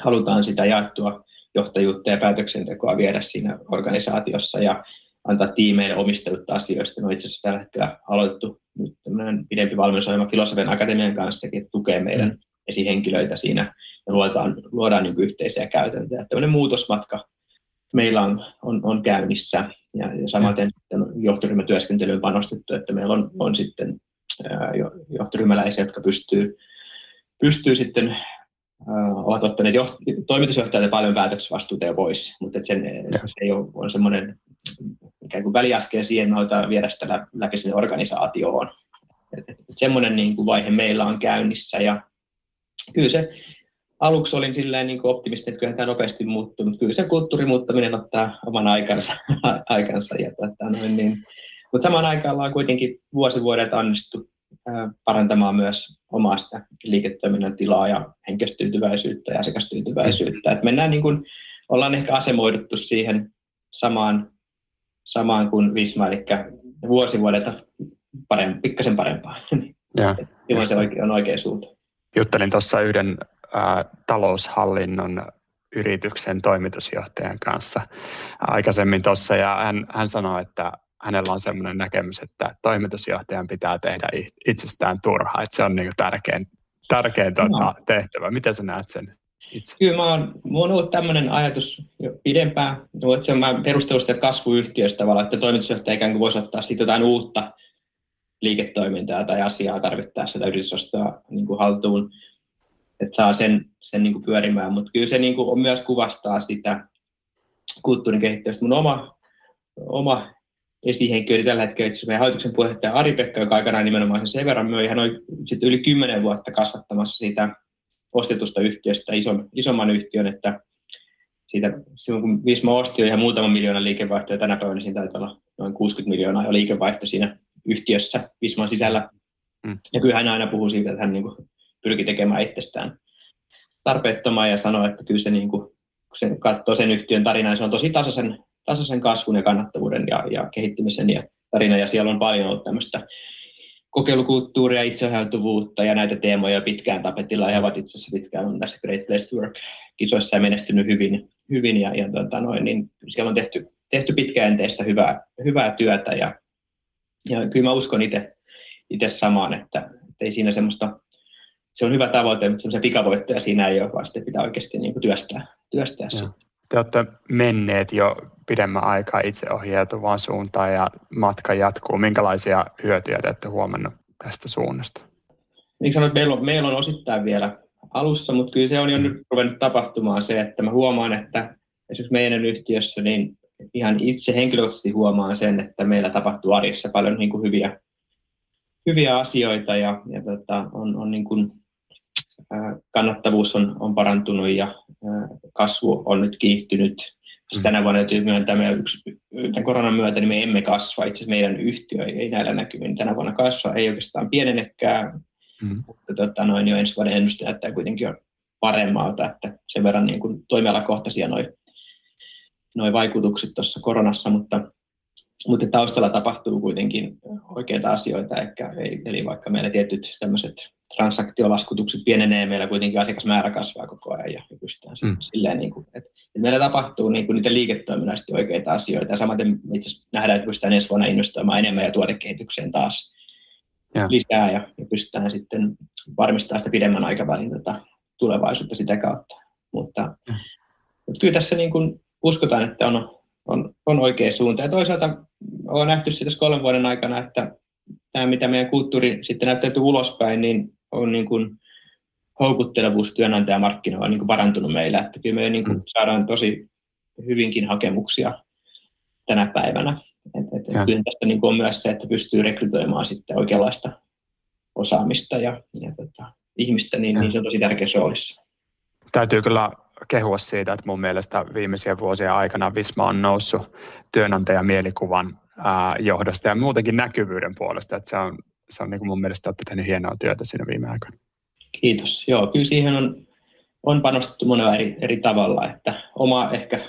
halutaan sitä jaettua johtajuutta ja päätöksentekoa viedä siinä organisaatiossa ja antaa tiimeille omistajuutta asioista. Me on itse asiassa tällä hetkellä aloitettu nyt tämmöinen pidempi valmennusohjelma Filosofian Akatemian kanssa, että tukee meidän esihenkilöitä siinä ja luodaan niin yhteisiä käytäntöjä. Tämmöinen muutosmatka meillä on käynnissä ja samaten johtoryhmätyöskentelyyn panostettu, että meillä on sitten johtoryhmäläisiä, jotka pystyy sitten ovat ottaneet toimitusjohtajalta paljon päätöksvastuuta pois, mutta se ei ole, on semmoinen ikään kuin väliaskel siihen, että viedä sitä läpi sinne organisaatioon. Semmoinen niin kuin vaihe meillä on käynnissä ja kyllä se aluksi olin silleen niin kuin optimistinen, että kyllähän tämä nopeasti muuttuu, mutta kyllä se kulttuurin muuttaminen ottaa oman aikansa ja mutta samaan aikaan ollaan kuitenkin vuosi vuodelta onnistuttu parantamaan myös omaa sitä liiketoiminnan tilaa ja henkilöstyytyväisyyttä ja asiakastyytyväisyyttä. Et mennään niin kuin, ollaan ehkä asemoiduttu siihen samaan kuin Visma, eli vuosi vuodelta pikkasen parempaa. Silloin se on oikea suunta. Juttelin tuossa yhden taloushallinnon yrityksen toimitusjohtajan kanssa aikaisemmin tuossa, ja hän sanoi, että hänellä on sellainen näkemys, että toimitusjohtajan pitää tehdä itsestään turhaa, että se on niin tärkein tehtävä. Miten sä näet sen itse? Kyllä minulla on ollut tämmöinen ajatus jo pidempään. Se on perustellut kasvuyhtiöstä tavallaan, että toimitusjohtaja ikään kuin voisi ottaa sitten jotain uutta liiketoimintaa tai asiaa tarvittaessa tai yritysostoa niin kuin haltuun, että saa sen niin kuin pyörimään. Mutta kyllä se niin kuin myös kuvastaa sitä kulttuurin kehittämistä. Mun oma esihenkilö tällä hetkellä itse meidän hallituksen puheenjohtaja Ari Pekka, joka aikanaan nimenomaan sen Severan myöi. Hän oli sitten yli 10 vuotta kasvattamassa siitä ostetusta yhtiöstä isomman yhtiön, että siitä silloin kun Visma osti jo ihan muutaman miljoonan liikevaihtoa tänä päivänä, niin siinä taitaa olla noin 60 miljoonaa jo liikevaihto siinä yhtiössä Visman sisällä. Ja kyllä hän aina puhuu siitä, että hän niin kuin pyrki tekemään itsestään tarpeettomaan ja sanoi, että kyllä se, niin kuin, kun se katsoo sen yhtiön tarinaa, se on tosi tasaisen kasvun ja kannattavuuden ja kehittymisen ja tarina. Ja siellä on paljon ollut tämmöistä kokeilukulttuuria, itseohjautuvuutta ja näitä teemoja pitkään tapetilla. Ja ovat itse asiassa pitkään on tässä Great Place to Work-kisoissa ja menestynyt hyvin ja niin siellä on tehty pitkäjänteistä hyvää työtä. Ja kyllä mä uskon itse samaan, että ei siinä semmoista, se on hyvä tavoite, mutta semmoisia pikavoittoja siinä ei ole, vaan sitten pitää oikeasti niin kuin työstää sitä. Te olette menneet jo pidemmän aikaa itseohjautuvaan suuntaan ja matka jatkuu. Minkälaisia hyötyjä te olette huomannut tästä suunnasta? Niin sanoin, että meillä on osittain vielä alussa, mutta kyllä se on jo nyt ruvennut tapahtumaan se, että mä huomaan, että esimerkiksi meidän yhtiössä niin ihan itse henkilökohtaisesti huomaan sen, että meillä tapahtuu arjessa paljon niin kuin hyviä asioita ja on niin kuin, kannattavuus on parantunut ja kasvu on nyt kiihtynyt. Tänä vuonna täytyy myöntää, tämän koronan myötä niin me emme kasva. Itse asiassa meidän yhtiö ei näillä näkymin tänä vuonna kasva, ei oikeastaan pienenekään. Mutta jo ensi vuoden ennuste näyttää kuitenkin on paremmalta, että sen verran niin kuin toimialakohtaisia noi vaikutukset tuossa koronassa, mutta taustalla tapahtuu kuitenkin oikeita asioita, eli vaikka meillä tietyt tämmöiset transaktiollaskutukset pienenee, meillä kuitenkin asiakasmäärä kasvaa koko ajan ja pystytään silleen, niin kuin, että meillä tapahtuu niin kuin niitä liiketoiminnallisesti oikeita asioita ja samaten itse asiassa nähdään, että pystytään ensi vuonna investoimaan enemmän ja tuotekehitykseen taas lisää ja pystytään sitten varmistamaan sitä pidemmän aikavälin tulevaisuutta sitä kautta, mutta kyllä tässä niin kuin uskotaan, että on oikea suunta. Ja toisaalta on nähty tässä 3 vuoden aikana, että tämä, mitä meidän kulttuuri sitten näyttäytyy ulospäin, niin on niin kuin houkuttelevuus työnantajamarkkinoilla on niin kuin parantunut meillä. Että kyllä me niin kuin saadaan tosi hyvinkin hakemuksia tänä päivänä. Kyllä tässä niin kuin on myös se, että pystyy rekrytoimaan sitten oikeanlaista osaamista ja ihmistä, niin se on tosi tärkeässä roolissa. Täytyy kyllä kehua siitä, että mun mielestä viimeisiä vuosien aikana Visma on noussut työnantajamielikuvan johdosta ja muutenkin näkyvyyden puolesta. Että se on niin kuin mun mielestä olette tehnyt hienoa työtä siinä viime aikoina. Kiitos. Joo, kyllä siihen on panostettu monella eri tavalla, että oma ehkä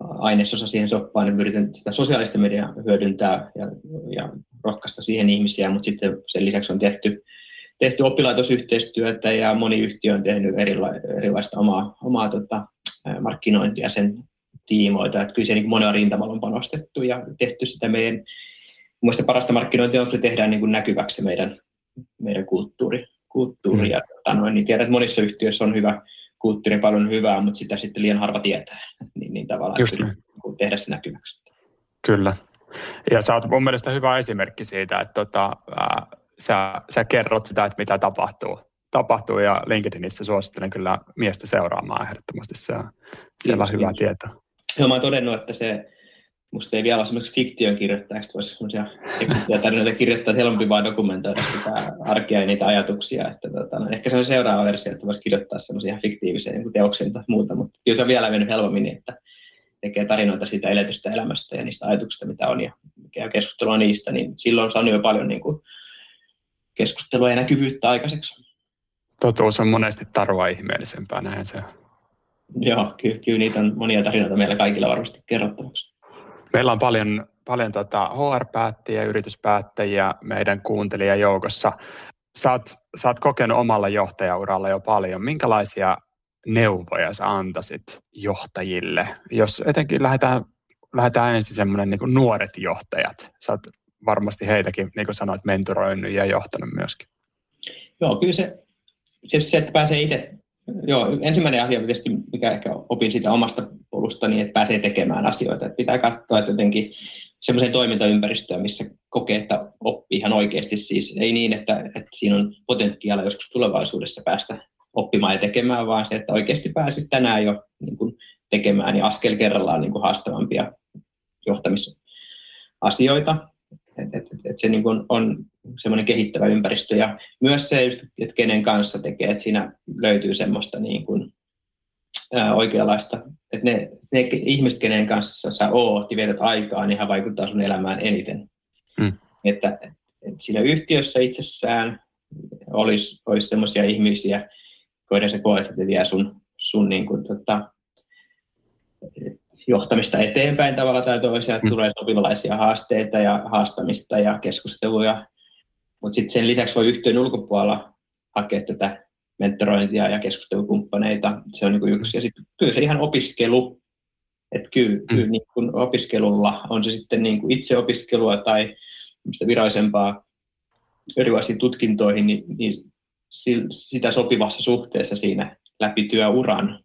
ainesosa siihen soppaan, niin yritän sitä sosiaalista mediaa hyödyntää ja rohkaista siihen ihmisiä, mutta sitten sen lisäksi on tehty oppilaitosyhteistyötä ja moni yhtiö on tehnyt erilaista omaa markkinointia sen tiimoilta. Että kyllä se niin monella rintamalla on panostettu ja tehty sitä meidän, muista parasta markkinointia on, että tehdään niin kuin näkyväksi meidän kulttuuri. Ja niin tiedän, että monissa yhtiöissä on hyvä kulttuuri, paljon hyvää, mutta sitä sitten liian harva tietää. niin tavallaan, että tehdä se näkyväksi. Kyllä. Ja sä oot mun mielestä hyvä esimerkki siitä, että sä kerrot sitä, että mitä tapahtuu ja LinkedInissä suosittelen kyllä miestä seuraamaan ehdottomasti. Siellä on hyvä tieto. Joo, mä oon todennut, että musta ei vielä ole semmoiksi fiktion kirjoittajaksi, voisi semmoisia tarinoita kirjoittaa, että helpompi vaan dokumentoida sitä arkea ja niitä ajatuksia. Että, ehkä se on seuraava versio, että voisi kirjoittaa semmoisia ihan fiktiivisiä niin teoksia tai muuta, mutta kyllä se on vielä mennyt helpommin, niin että tekee tarinoita siitä eletystä elämästä ja niistä ajatuksista, mitä on ja käy keskustelua niistä, niin silloin saanut jo paljon niin kuin keskustelua ja näkyvyyttä aikaiseksi. Totuus on monesti tarua ihmeellisempää, näin se on. Joo, kyllä niitä on monia tarinoita meillä kaikilla varmasti kerrottavaksi. Meillä on paljon HR-päättäjiä, yrityspäättäjiä meidän kuuntelijajoukossa. Sä oot kokenut omalla johtajauralla jo paljon. Minkälaisia neuvoja sä antaisit johtajille? Jos etenkin lähdetään ensin semmoinen niin kuin nuoret johtajat. Sä oot varmasti heitäkin, niin kuin sanoit, mentoroinut ja johtanut myöskin. Joo, kyllä se että pääsee itse. Joo, ensimmäinen asia tietysti, mikä ehkä opin sitä omasta polusta, niin että pääsee tekemään asioita. Että pitää katsoa, että jotenkin semmoiseen toimintaympäristöön, missä kokee, että oppii ihan oikeasti. Siis ei niin, että siinä on potentiaalia joskus tulevaisuudessa päästä oppimaan ja tekemään, vaan se, että oikeasti pääsisi tänään jo niin kuin tekemään, niin askel kerrallaan niin kuin haastavampia johtamisasioita. Että se niin kuin on semmoinen kehittävä ympäristö ja myös se, että kenen kanssa tekee, että siinä löytyy semmoista niin kuin oikeanlaista. Että ne ihmiset, kenen kanssa sä oot ja vietät aikaa, niin hän vaikuttaa sun elämään eniten. Mm. Että siinä yhtiössä itsessään olisi semmoisia ihmisiä, joiden sä koet, että vie sun niin kuin, johtamista eteenpäin tavalla tai toisella, tulee sopivanlaisia haasteita ja haastamista ja keskusteluja. Mutta sitten sen lisäksi voi yhtiön ulkopuolella hakea tätä mentorointia ja keskustelukumppaneita. Se on niinku yksi. Ja sitten kyllä se ihan opiskelu. Että kyllä niinku opiskelulla on se sitten niinku itseopiskelua tai virallisempaa erilaisiin tutkintoihin, niin sitä sopivassa suhteessa siinä läpi työuran.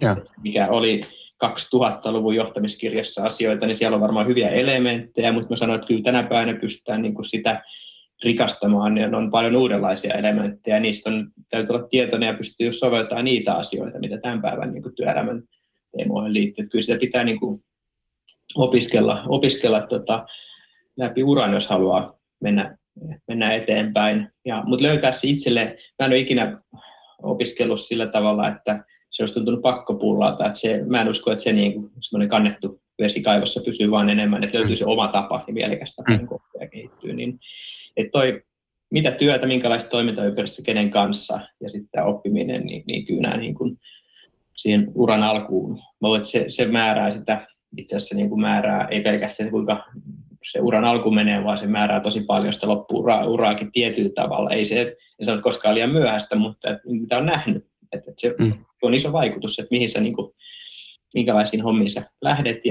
Ja. Mikä oli 2000-luvun johtamiskirjassa asioita, niin siellä on varmaan hyviä elementtejä, mutta mä sanoin, että kyllä tänä päivänä pystytään niinku sitä rikastamaan, niin on paljon uudenlaisia elementtejä, niistä täytyy olla tietoinen ja pystyy soveltamaan niitä asioita, mitä tämän päivän niin kuin työelämän teemoihin liittyy. Kyllä sitä pitää niin kuin opiskella läpi uran, jos haluaa mennä eteenpäin. Mutta löytää se itselle, mä en ole ikinä opiskellut sillä tavalla, että se olisi tuntunut pakkopullaalta. Mä en usko, että se niin kuin semmoinen kannettu vesikaivossa pysyy vaan enemmän, että löytyy se oma tapa ja mielekäs tapa, kun oppia kehittyy. Niin, että mitä työtä, minkälaista toimintaympäristössä, kenen kanssa ja sitten oppiminen, niin kyllä nämä niin kuin siihen uran alkuun. Mä luulen, että se määrää sitä, itse asiassa niin kuin määrää, ei pelkästään kuinka se uran alku menee, vaan se määrää tosi paljon sitä loppuuraakin tietyllä tavalla. Ei se, en sano, koskaan liian myöhäistä, mutta mitä on nähnyt. Että se on iso vaikutus, että mihin sä, niin kuin, minkälaisiin hommiin sä lähdet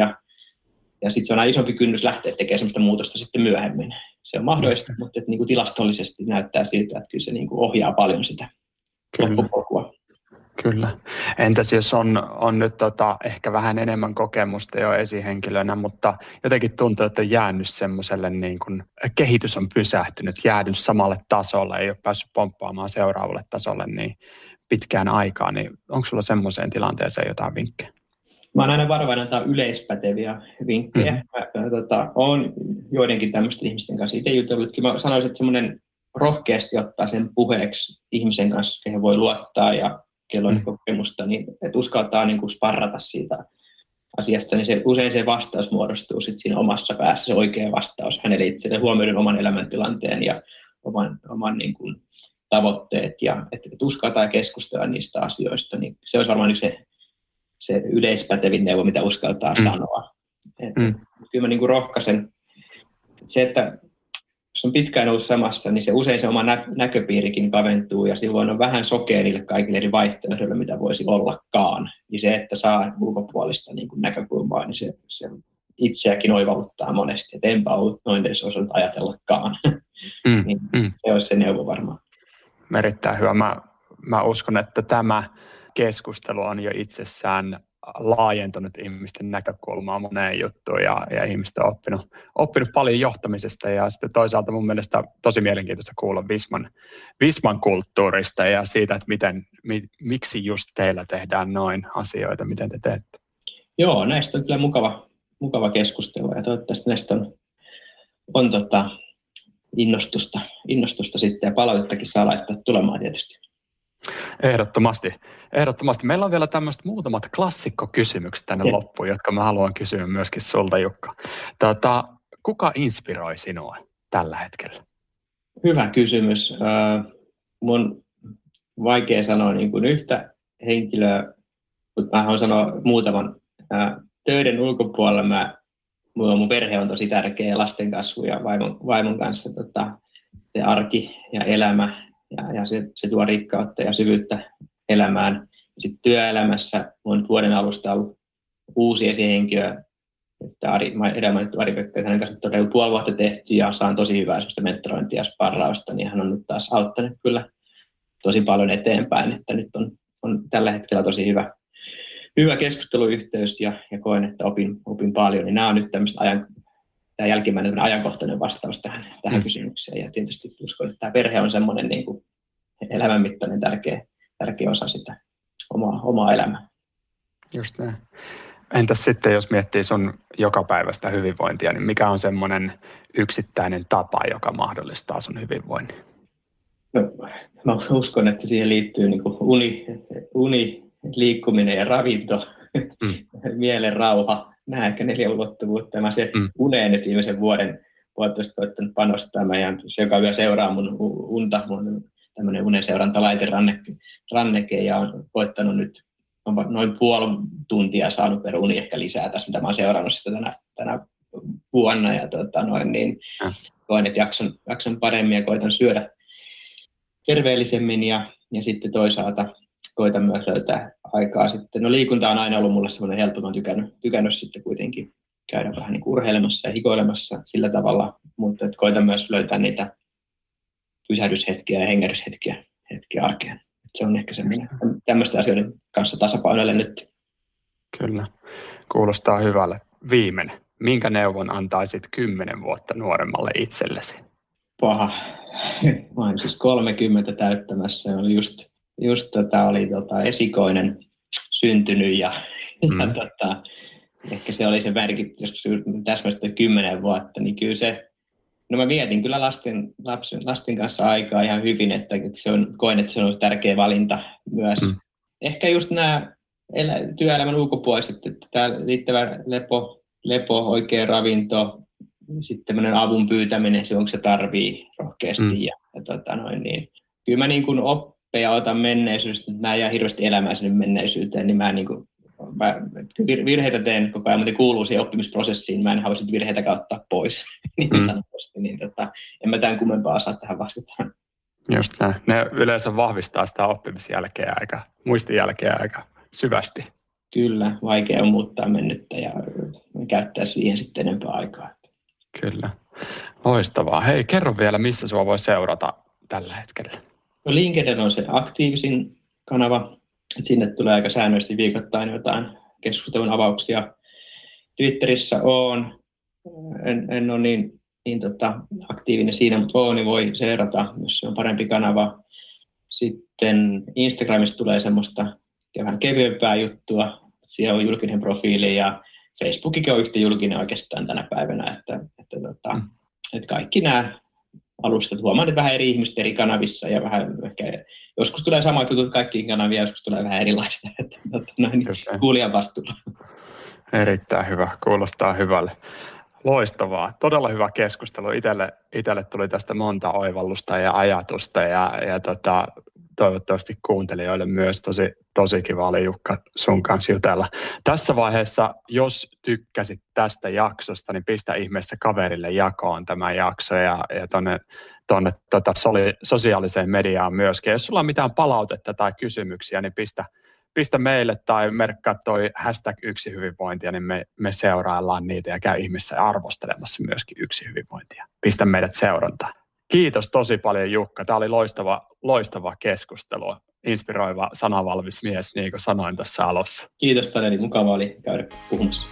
ja sitten se on aina isompi kynnys lähteä tekemään sellaista muutosta sitten myöhemmin. Se on mahdollista, mutta että niinku tilastollisesti näyttää siltä, että kyllä se niinku ohjaa paljon sitä loppupolkua. Kyllä. Entäs jos on nyt ehkä vähän enemmän kokemusta jo esihenkilönä, mutta jotenkin tuntuu, että on jäänyt semmoiselle, niin kuin, kehitys on pysähtynyt, jäänyt samalle tasolle, ei ole päässyt pomppaamaan seuraavalle tasolle niin pitkään aikaa, niin onko sulla semmoiseen tilanteeseen jotain vinkkejä? Mä oon aina varovainen antaa yleispäteviä vinkkejä. Mä oon joidenkin tämmöisten ihmisten kanssa itse jutellutkin. Mä sanoisin, että semmoinen rohkeasti ottaa sen puheeksi ihmisen kanssa, kehen voi luottaa ja kello on kokemusta, niin että uskaltaa niin kuin sparrata siitä asiasta, niin usein se vastaus muodostuu sit siinä omassa päässä, se oikea vastaus hänelle itselleen, huomioiden oman elämäntilanteen ja oman niin kuin tavoitteet. Ja että uskaltaa keskustella niistä asioista, niin se olisi varmaan se yleispätevin neuvo, mitä uskaltaa sanoa. Kyllä mä niin kuin rohkaisen. Se, että jos on pitkään ollut samassa, niin se usein se oma näköpiirikin kaventuu ja silloin on vähän sokea niille kaikille eri vaihtoehdoille, mitä voisi ollakaan. Niin se, että saa ulkopuolista niin kuin näkökulmaa, niin se itseäkin oivalluttaa monesti. Että enpä ollut noin edes osannut ajatellakaan. Niin se olisi se neuvo varmaan. Erittäin hyvä. Mä uskon, että tämä keskustelu on jo itsessään laajentunut ihmisten näkökulmaa moneen juttuun ja ihmiset on oppinut paljon johtamisesta ja sitten toisaalta mun mielestä tosi mielenkiintoista kuulla Visman kulttuurista ja siitä, että miksi just teillä tehdään noin asioita, miten te teette. Joo, näistä on kyllä mukava keskustella ja toivottavasti näistä on innostusta sitten ja palautettakin saa laittaa tulemaan tietysti. Ehdottomasti. Meillä on vielä tämmöiset muutamat klassikkokysymykset tänne loppuun, jotka mä haluan kysyä myöskin sulta, Jukka. Kuka inspiroi sinua tällä hetkellä? Hyvä kysymys. Mun vaikea sanoa niin kuin yhtä henkilöä, mutta mä haluan sanoa muutaman. Töiden ulkopuolella mun perhe on tosi tärkeä, lasten kasvu ja vaimon kanssa se arki ja elämä. Ja se tuo rikkautta ja syvyyttä elämään. Sitten työelämässä on vuoden alusta ollut uusi esihenkilö. Ari Pekka, hänen kanssa on reilu puoli vuotta tehty ja saan tosi hyvää sellaista mentorointia ja sparrausta, niin hän on nyt taas auttanut kyllä tosi paljon eteenpäin. Että nyt on tällä hetkellä tosi hyvä keskusteluyhteys ja koen, että opin paljon. Niin nämä on nyt tämä jälkimmäinen ajankohtainen vastaus tähän kysymykseen. Ja tietysti uskon, että tämä perhe on semmoinen niin kuin elämänmittainen tärkeä osa sitä omaa elämää. Just näin. Entäs sitten, jos miettii sun jokapäiväistä hyvinvointia, niin mikä on semmoinen yksittäinen tapa, joka mahdollistaa sun hyvinvoinnin? No, mä uskon, että siihen liittyy niin kuin uni liikkuminen ja ravinto, mielen rauha, nämä ehkä 4 ulottuvuutta. Mä se uneen nyt viimeisen vuotta koittanut panostaa. Mä ihan joka yö seuraa mun unta, mun tämmöinen unenseurantalaite ranneke, ja on koittanut nyt noin puoli tuntia saanut per uni ehkä lisää tässä, mitä mä oon seurannut sitä tänä vuonna, ja koen, että jakson paremmin ja koitan syödä terveellisemmin, ja sitten toisaalta koitan myös löytää aikaa sitten. No, liikunta on aina ollut mulle semmoinen helppo, mä oon tykännyt sitten kuitenkin käydä vähän niin kuin urheilemassa ja hikoilemassa sillä tavalla, mutta koitan myös löytää niitä pysähdyshetkiä ja hengähdyshetkiä arkeen. Se on ehkä semmoinen tämmöisten asioiden kanssa tasapainoille nyt. Kyllä, kuulostaa hyvälle. Viimeinen. Minkä neuvon antaisit 10 vuotta nuoremmalle itsellesi? Paha. Mä olen siis 30 täyttämässä. Oli oli esikoinen syntynyt ja ehkä se oli se värkit, jos täsmästi 10 vuotta, niin kyllä se. No, mä vietin kyllä lasten kanssa aikaa ihan hyvin, että koen, että se on tärkeä valinta myös. Ehkä just nämä työelämän ulkopuoliset, että tämä riittävä lepo, oikea ravinto, sitten tämmöinen avun pyytäminen, onko se tarvii rohkeasti. Kyllä mä niin kuin oppeja otan menneisyydestä, että mä jää hirveästi elämään sinne menneisyyteen, niin mä virheitä teen koko ajan, mutta kuuluu siihen oppimisprosessiin. Mä en halua virheitä kautta pois, en mä tämän kummempaa saa tähän vastataan. Just näin. Ne yleensä vahvistaa sitä oppimisjälkeä aika, muistijälkeä aika syvästi. Kyllä, vaikea on muuttaa mennyttä ja käyttää siihen sitten enempää aikaa. Kyllä, loistavaa. Hei, kerro vielä, missä sua voi seurata tällä hetkellä? No, LinkedIn on se aktiivisin kanava. Sinne tulee aika säännöllisesti viikoittain jotain keskustelun avauksia. Twitterissä on, en ole niin aktiivinen siinä, mutta voi seurata, jos se on parempi kanava. Sitten Instagramissa tulee semmoista vähän kevyempää juttua. Siellä on julkinen profiili, ja Facebookikin on yhtä julkinen oikeastaan tänä päivänä. Että kaikki nämä alustat huomaan vähän eri ihmistä eri kanavissa, ja vähän ehkä joskus tulee samat jutut kaikkiin kanaviin, joskus tulee vähän erilaista, että kuulijan vastuulla. Erittäin hyvä, kuulostaa hyvälle. Loistavaa, todella hyvä keskustelu. Itselle tuli tästä monta oivallusta ja ajatusta, ja toivottavasti kuuntelijoille myös tosi kiva oli, Jukka, sun kanssa jutella. Tässä vaiheessa, jos tykkäsit tästä jaksosta, niin pistä ihmeessä kaverille jakoon tämä jakso ja tuonne sosiaaliseen mediaan myöskin. Jos sulla on mitään palautetta tai kysymyksiä, niin pistä meille tai merkkaa toi #yksihyvinvointia, niin me seuraillaan niitä ja käy ihmeessä arvostelemassa myöskin Yksi hyvinvointia. Pistä meidät seurantaan. Kiitos tosi paljon, Jukka. Tämä oli loistava keskustelu. Inspiroiva, sanavalmis mies, niin kuin sanoin tässä alussa. Kiitos, Taneli. Mukava oli käydä puhumassa.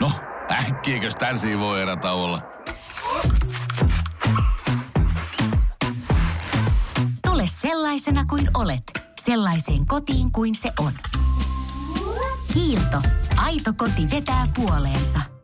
No, äkkiäkös tän siivoo erätauolla? Tule sellaisena kuin olet, sellaiseen kotiin kuin se on. Kiilto. Aito koti vetää puoleensa.